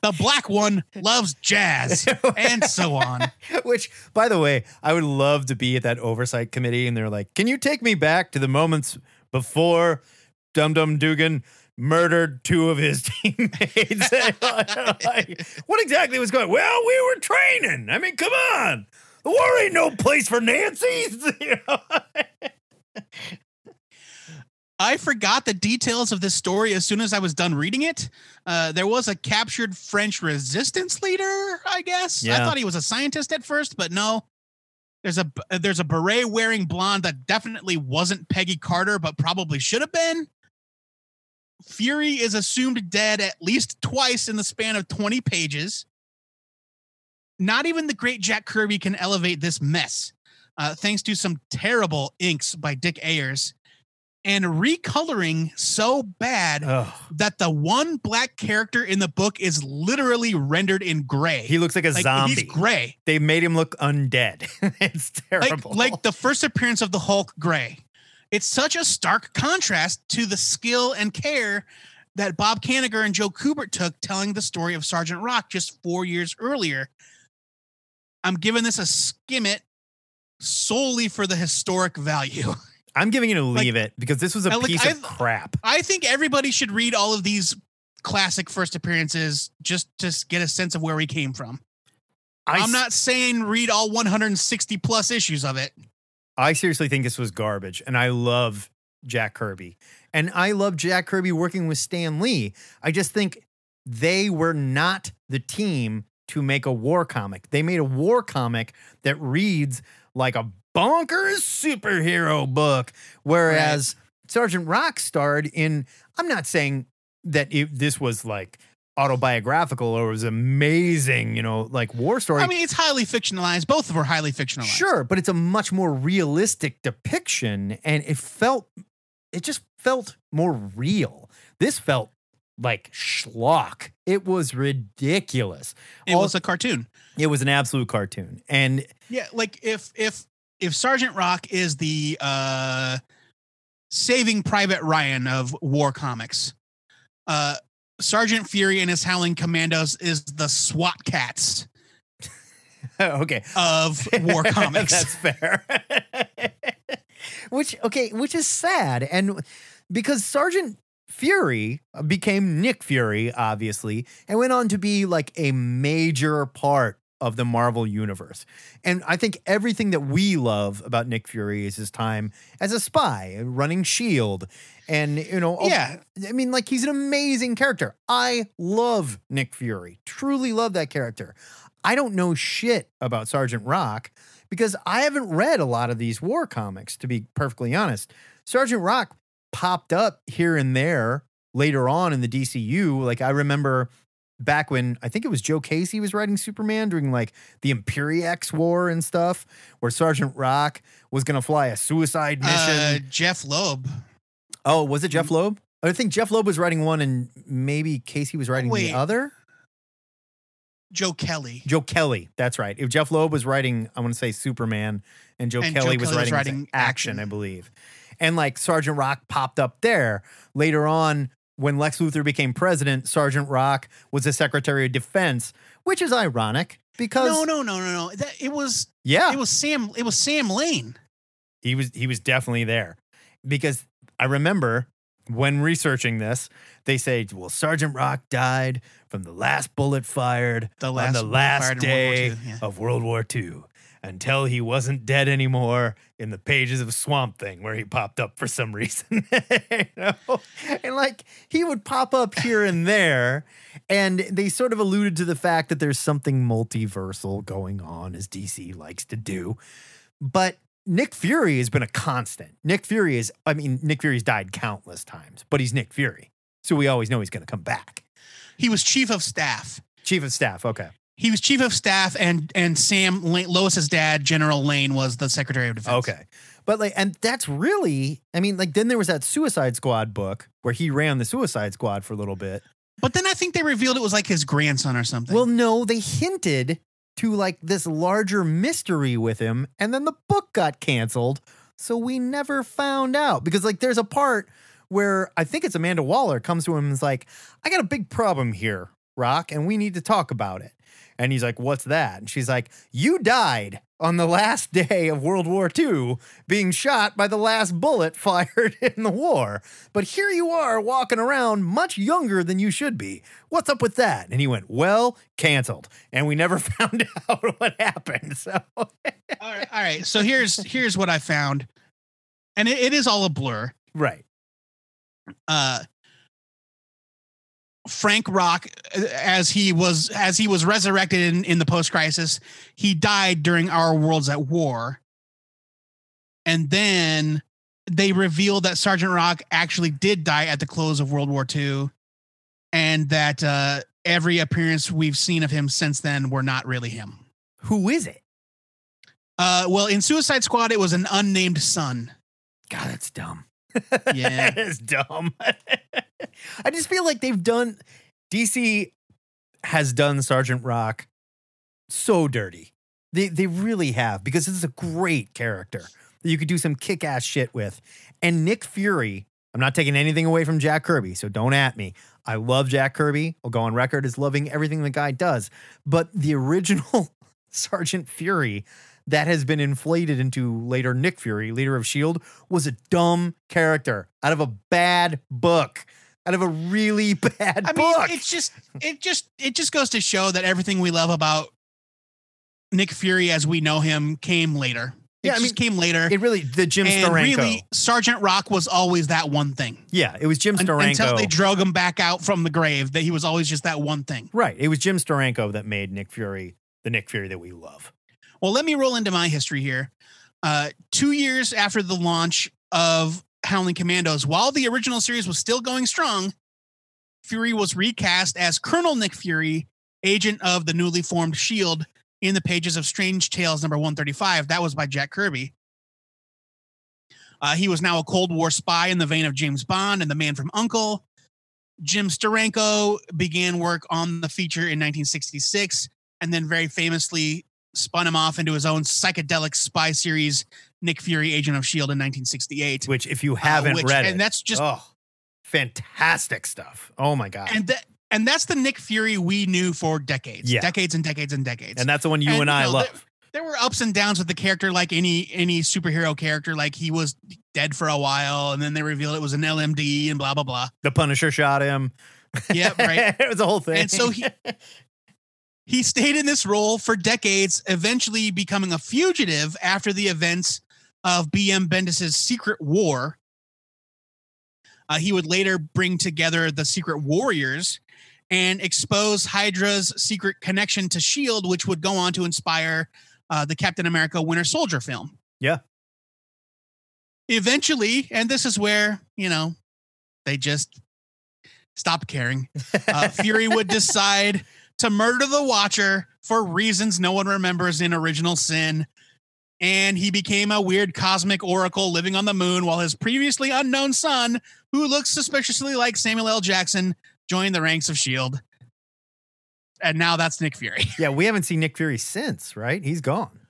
The black one loves jazz, and so on. Which, by the way, I would love to be at that oversight committee, and they're like, can you take me back to the moments before Dum Dum Dugan murdered two of his teammates? Like, what exactly was going on? Well, we were training. I mean, come on. The war ain't no place for Nancy's. You know? I forgot the details of this story as soon as I was done reading it. Uh, there was a captured French resistance leader, I guess. Yeah. I thought he was a scientist at first, but no. There's a there's a beret-wearing blonde that definitely wasn't Peggy Carter, but probably should have been. Fury is assumed dead at least twice in the span of twenty pages. Not even the great Jack Kirby can elevate this mess, uh, thanks to some terrible inks by Dick Ayers. And recoloring so bad Ugh. that the one black character in the book is literally rendered in gray. He looks like a like, zombie. He's gray. They made him look undead. It's terrible. Like, like the first appearance of the Hulk gray. It's such a stark contrast to the skill and care that Bob Kanigher and Joe Kubert took telling the story of Sergeant Rock just four years earlier. I'm giving this a skim it solely for the historic value. I'm giving it a leave like, it because this was a like, piece I, of crap. I think everybody should read all of these classic first appearances just to get a sense of where we came from. I, I'm not saying read all one hundred sixty plus issues of it. I seriously think this was garbage, and I love Jack Kirby. And I love Jack Kirby working with Stan Lee. I just think they were not the team to make a war comic. They made a war comic that reads like a bonkers superhero book, whereas right. Sergeant Rock starred in, I'm not saying that it, this was like autobiographical or was amazing, you know, like war story. I mean, it's highly fictionalized. Both of them are highly fictionalized. Sure, but it's a much more realistic depiction, and it felt, it just felt more real. This felt like schlock. It was ridiculous. It All, was a cartoon. It was an absolute cartoon. And yeah, like if, if, If Sergeant Rock is the uh, Saving Private Ryan of war comics, uh, Sergeant Fury and his Howling Commandos is the SWAT cats. Okay. Of war comics. That's fair. Which, okay, which is sad. And because Sergeant Fury became Nick Fury, obviously, and went on to be like a major part of the Marvel universe. And I think everything that we love about Nick Fury is his time as a spy, running S H I E L D. And, you know, yeah. I mean, like, he's an amazing character. I love Nick Fury. Truly love that character. I don't know shit about Sergeant Rock because I haven't read a lot of these war comics, to be perfectly honest. Sergeant Rock popped up here and there later on in the D C U. Like, I remember back when, I think it was Joe Casey was writing Superman during, like, the Imperiax War and stuff, where Sergeant Rock was going to fly a suicide mission. Uh, Jeff Loeb. Oh, was it Jeff Loeb? I think Jeff Loeb was writing one and maybe Casey was writing Wait. the other. Joe Kelly. Joe Kelly. That's right. If Jeff Loeb was writing, I want to say Superman, and Joe and Kelly Joe was, writing was writing action, action, I believe. And like Sergeant Rock popped up there. Later on, when Lex Luthor became president, Sergeant Rock was the Secretary of Defense, which is ironic because No, no, no, no, no. That it was yeah. It was Sam it was Sam Lane. He was he was definitely there. Because I remember when researching this, they say, well, Sergeant Rock died from the last bullet fired the last on the last day World War Two, yeah. of World War Two until he wasn't dead anymore in the pages of Swamp Thing where he popped up for some reason. You know? And like he would pop up here and there, and they sort of alluded to the fact that there's something multiversal going on, as D C likes to do. But Nick Fury has been a constant. Nick Fury is, I mean, Nick Fury's died countless times, but he's Nick Fury. So we always know he's going to come back. He was chief of staff. Chief of staff, okay. He was chief of staff, and and Sam Lane, Lois's dad, General Lane, was the Secretary of Defense. Okay. But like, and that's really, I mean, like, then there was that Suicide Squad book where he ran the Suicide Squad for a little bit. But then I think they revealed it was like his grandson or something. Well, no, they hinted to like this larger mystery with him, and then the book got canceled, so we never found out. Because like there's a part where I think it's Amanda Waller comes to him and is like, I got a big problem here, Rock, and we need to talk about it. And he's like, what's that? And she's like, you died on the last day of World War Two being shot by the last bullet fired in the war. But here you are walking around much younger than you should be. What's up with that? And he went, well, canceled. And we never found out what happened. So, all right. All right. So here's, here's what I found. And it, it is all a blur. Right. Uh, Frank Rock, as he was as he was resurrected in, in the post-crisis, he died during Our Worlds at War. And then they revealed that Sergeant Rock actually did die at the close of World War Two, and that uh, every appearance we've seen of him since then were not really him. Who is it? Uh, well, in Suicide Squad, it was an unnamed son. God, that's dumb. Yeah, that is dumb. I just feel like they've done D C has done Sergeant Rock so dirty. They they really have, because this is a great character that you could do some kick-ass shit with. And Nick Fury, I'm not taking anything away from Jack Kirby, so don't at me. I love Jack Kirby. I'll go on record as loving everything the guy does. But the original Sergeant Fury that has been inflated into later Nick Fury, leader of S H I E L D, was a dumb character out of a bad book. Out of a really bad I book. I mean, it's just, it just, it just goes to show that everything we love about Nick Fury as we know him came later. It yeah, just I mean, came later. It really, the Jim and Steranko. Really, Sergeant Rock was always that one thing. Yeah, it was Jim Steranko. Un- until they drug him back out from the grave, that he was always just that one thing. Right. It was Jim Steranko that made Nick Fury the Nick Fury that we love. Well, let me roll into my history here. Uh, two years after the launch of Howling Commandos, while the original series was still going strong, Fury was recast as Colonel Nick Fury, agent of the newly formed S H I E L D, in the pages of Strange Tales number one thirty-five. That was by Jack Kirby. Uh, he was now a Cold War spy in the vein of James Bond and The Man from U N C L E. Jim Steranko began work on the feature in nineteen sixty-six, and then very famously spun him off into his own psychedelic spy series, Nick Fury, Agent of S H I E L D, in nineteen sixty-eight. Which, if you haven't uh, which, read and it, and that's just oh, fantastic stuff. Oh my God. And that And that's the Nick Fury we knew for decades, yeah. decades and decades and decades. And that's the one you and, and I you know, love. There, there were ups and downs with the character, like any any superhero character. Like he was dead for a while, and then they revealed it was an L M D and blah, blah, blah. The Punisher shot him. Yeah, right. It was the whole thing. And so he he stayed in this role for decades, eventually becoming a fugitive after the events of B M Bendis's Secret War. Uh, he would later bring together the Secret Warriors and expose Hydra's secret connection to S H I E L D, which would go on to inspire uh, the Captain America Winter Soldier film. Yeah. Eventually, and this is where, you know, they just stop caring. Uh, Fury would decide to murder the Watcher for reasons no one remembers in Original Sin. And he became a weird cosmic oracle living on the moon while his previously unknown son, who looks suspiciously like Samuel L. Jackson, joined the ranks of S H I E L D. And now that's Nick Fury. Yeah, we haven't seen Nick Fury since, right? He's gone.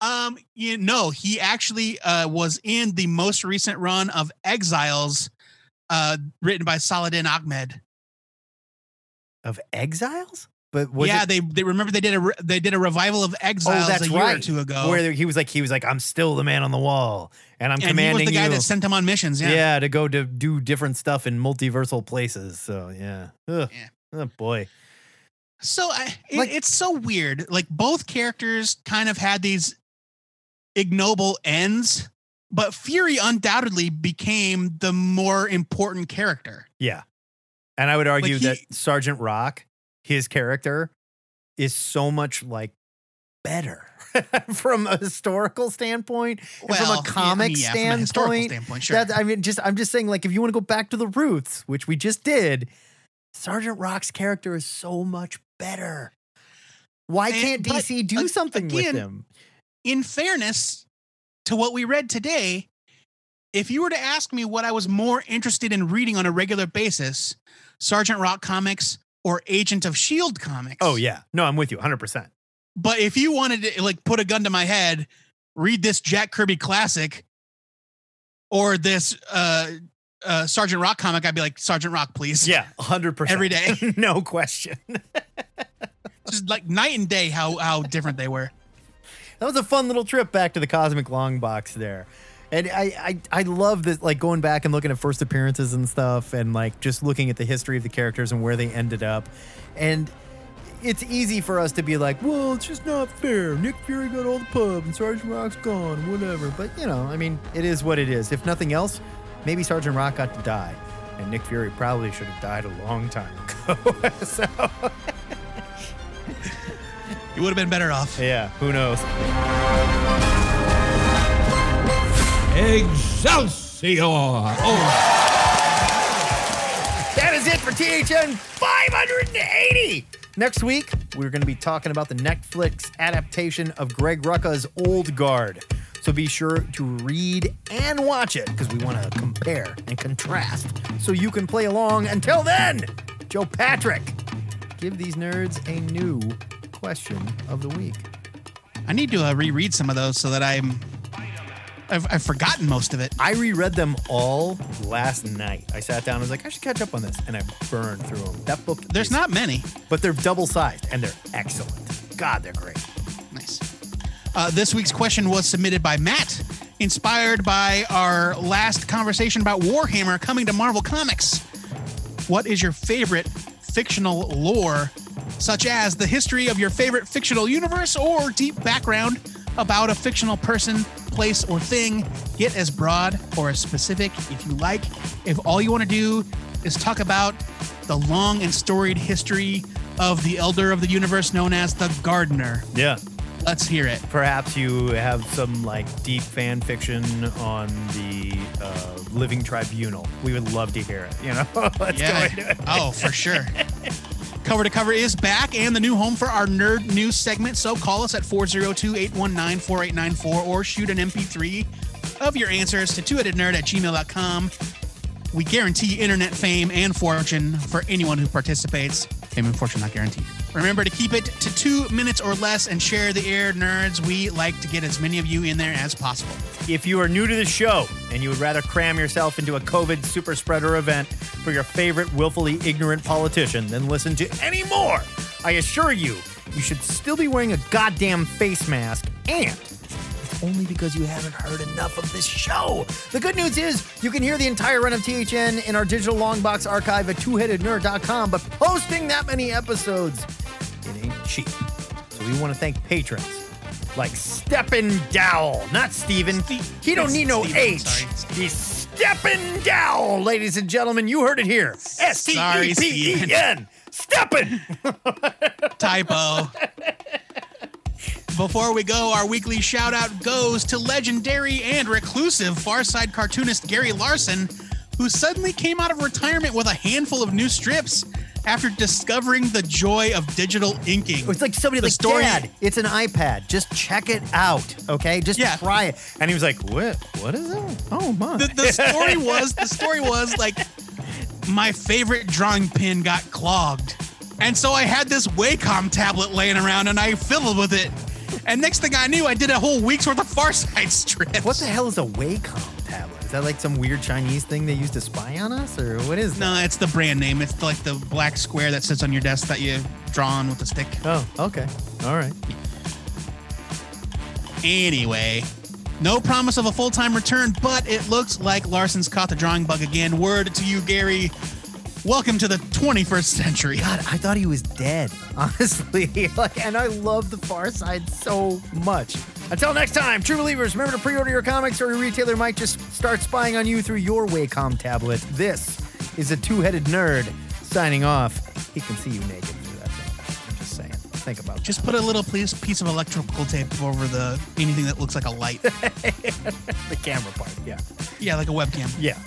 Um, you know, he actually uh, was in the most recent run of Exiles, uh, written by Saladin Ahmed. Of Exiles? But was yeah, it- they they remember they did a re- they did a revival of Exiles oh, that's a year right. or two ago, where he was like he was like I'm still the man on the wall, and I'm and commanding you. He was the guy you. that sent him on missions, yeah, yeah, to go to do different stuff in multiversal places. So yeah, Ugh. yeah, oh boy. So I, it, like, it's so weird. Like both characters kind of had these ignoble ends, but Fury undoubtedly became the more important character. Yeah, and I would argue like he, that Sergeant Rock. His character is so much like better from a historical standpoint, well, and from a comic yeah, yeah, standpoint. From a historical standpoint, sure. That, I mean, just I'm just saying, like, if you want to go back to the roots, which we just did, Sergeant Rock's character is so much better. Why and, can't D C do a, something again, with him? In fairness to what we read today, if you were to ask me what I was more interested in reading on a regular basis, Sergeant Rock comics. Or Agent of S H I E L D comics. Oh, yeah. No, I'm with you one hundred percent. But if you wanted to, like, put a gun to my head, read this Jack Kirby classic or this uh, uh, Sergeant Rock comic, I'd be like, Sergeant Rock, please. Yeah, one hundred percent. Every day. No question. Just like night and day how, how different they were. That was a fun little trip back to the Cosmic Longbox there. And I, I I love that, like, going back and looking at first appearances and stuff and, like, just looking at the history of the characters and where they ended up. And it's easy for us to be like, well, it's just not fair. Nick Fury got all the pub and Sergeant Rock's gone, whatever. But, you know, I mean, it is what it is. If nothing else, maybe Sergeant Rock got to die. And Nick Fury probably should have died a long time ago. So he would have been better off. Yeah, who knows? Excelsior! Oh. That is it for T H N five eighty! Next week, we're going to be talking about the Netflix adaptation of Greg Rucka's Old Guard. So be sure to read and watch it, because we want to compare and contrast so you can play along. Until then, Joe Patrick, give these nerds a new question of the week. I need to uh, reread some of those so that I'm... I've, I've forgotten most of it. I reread them all last night. I sat down and was like, I should catch up on this. And I burned through them. That book. There's not many. But they're double-sized, and they're excellent. God, they're great. Nice. Uh, this week's question was submitted by Matt, inspired by our last conversation about Warhammer coming to Marvel Comics. What is your favorite fictional lore, such as the history of your favorite fictional universe or deep background about a fictional person, place, or thing? Get as broad or as specific if you like. If all you want to do is talk about the long and storied history of the elder of the universe known as the Gardener. Yeah. Let's hear it. Perhaps you have some like deep fan fiction on the uh, Living Tribunal. We would love to hear it. You know, let's yeah. go into it. Oh, for sure. Cover to Cover is back and the new home for our nerd news segment. So call us at four oh two, eight one nine, four eight nine four or shoot an M P three of your answers to two headed nerd at gmail dot com. We guarantee internet fame and fortune for anyone who participates. Fame and fortune not guaranteed. Remember to keep it to two minutes or less and share the air, nerds. We like to get as many of you in there as possible. If you are new to the show and you would rather cram yourself into a COVID super spreader event for your favorite willfully ignorant politician than listen to any more, I assure you, you should still be wearing a goddamn face mask, and it's only because you haven't heard enough of this show. The good news is you can hear the entire run of T H N in our digital long box archive at two headed nerd dot com, but posting that many episodes, it ain't cheap. So we want to thank patrons like Steppin' Dowell, not Steven. Steve, he don't need no H. He's Steppin' Dowell, ladies and gentlemen. You heard it here. S T E P E N. Steppin'. Typo. Before we go, our weekly shout-out goes to legendary and reclusive Farside cartoonist Gary Larson, who suddenly came out of retirement with a handful of new strips after discovering the joy of digital inking. It's like somebody the like, story- Dad, it's an iPad. Just check it out, okay? Just yeah. try it. And he was like, what? What is it? Oh, my. The, the story was, the story was like, my favorite drawing pen got clogged. And so I had this Wacom tablet laying around, and I fiddled with it. And next thing I knew, I did a whole week's worth of Farside strips. What the hell is a Wacom tablet? Is that like some weird Chinese thing they used to spy on us, or what is that? No, it's the brand name. It's like the black square that sits on your desk that you draw on with a stick. Oh, okay. All right. Anyway, no promise of a full-time return, but it looks like Larson's caught the drawing bug again. Word to you, Gary. Welcome to the twenty-first century. God, I thought he was dead, honestly. Like, and I love the Farside so much. Until next time, true believers, remember to pre-order your comics, or your retailer might just start spying on you through your Wacom tablet. This is a two-headed nerd signing off. He can see you naked through that thing. I'm just saying. Think about it. Just put a little piece of electrical tape over the anything that looks like a light. The camera part, yeah. Yeah, like a webcam. Yeah.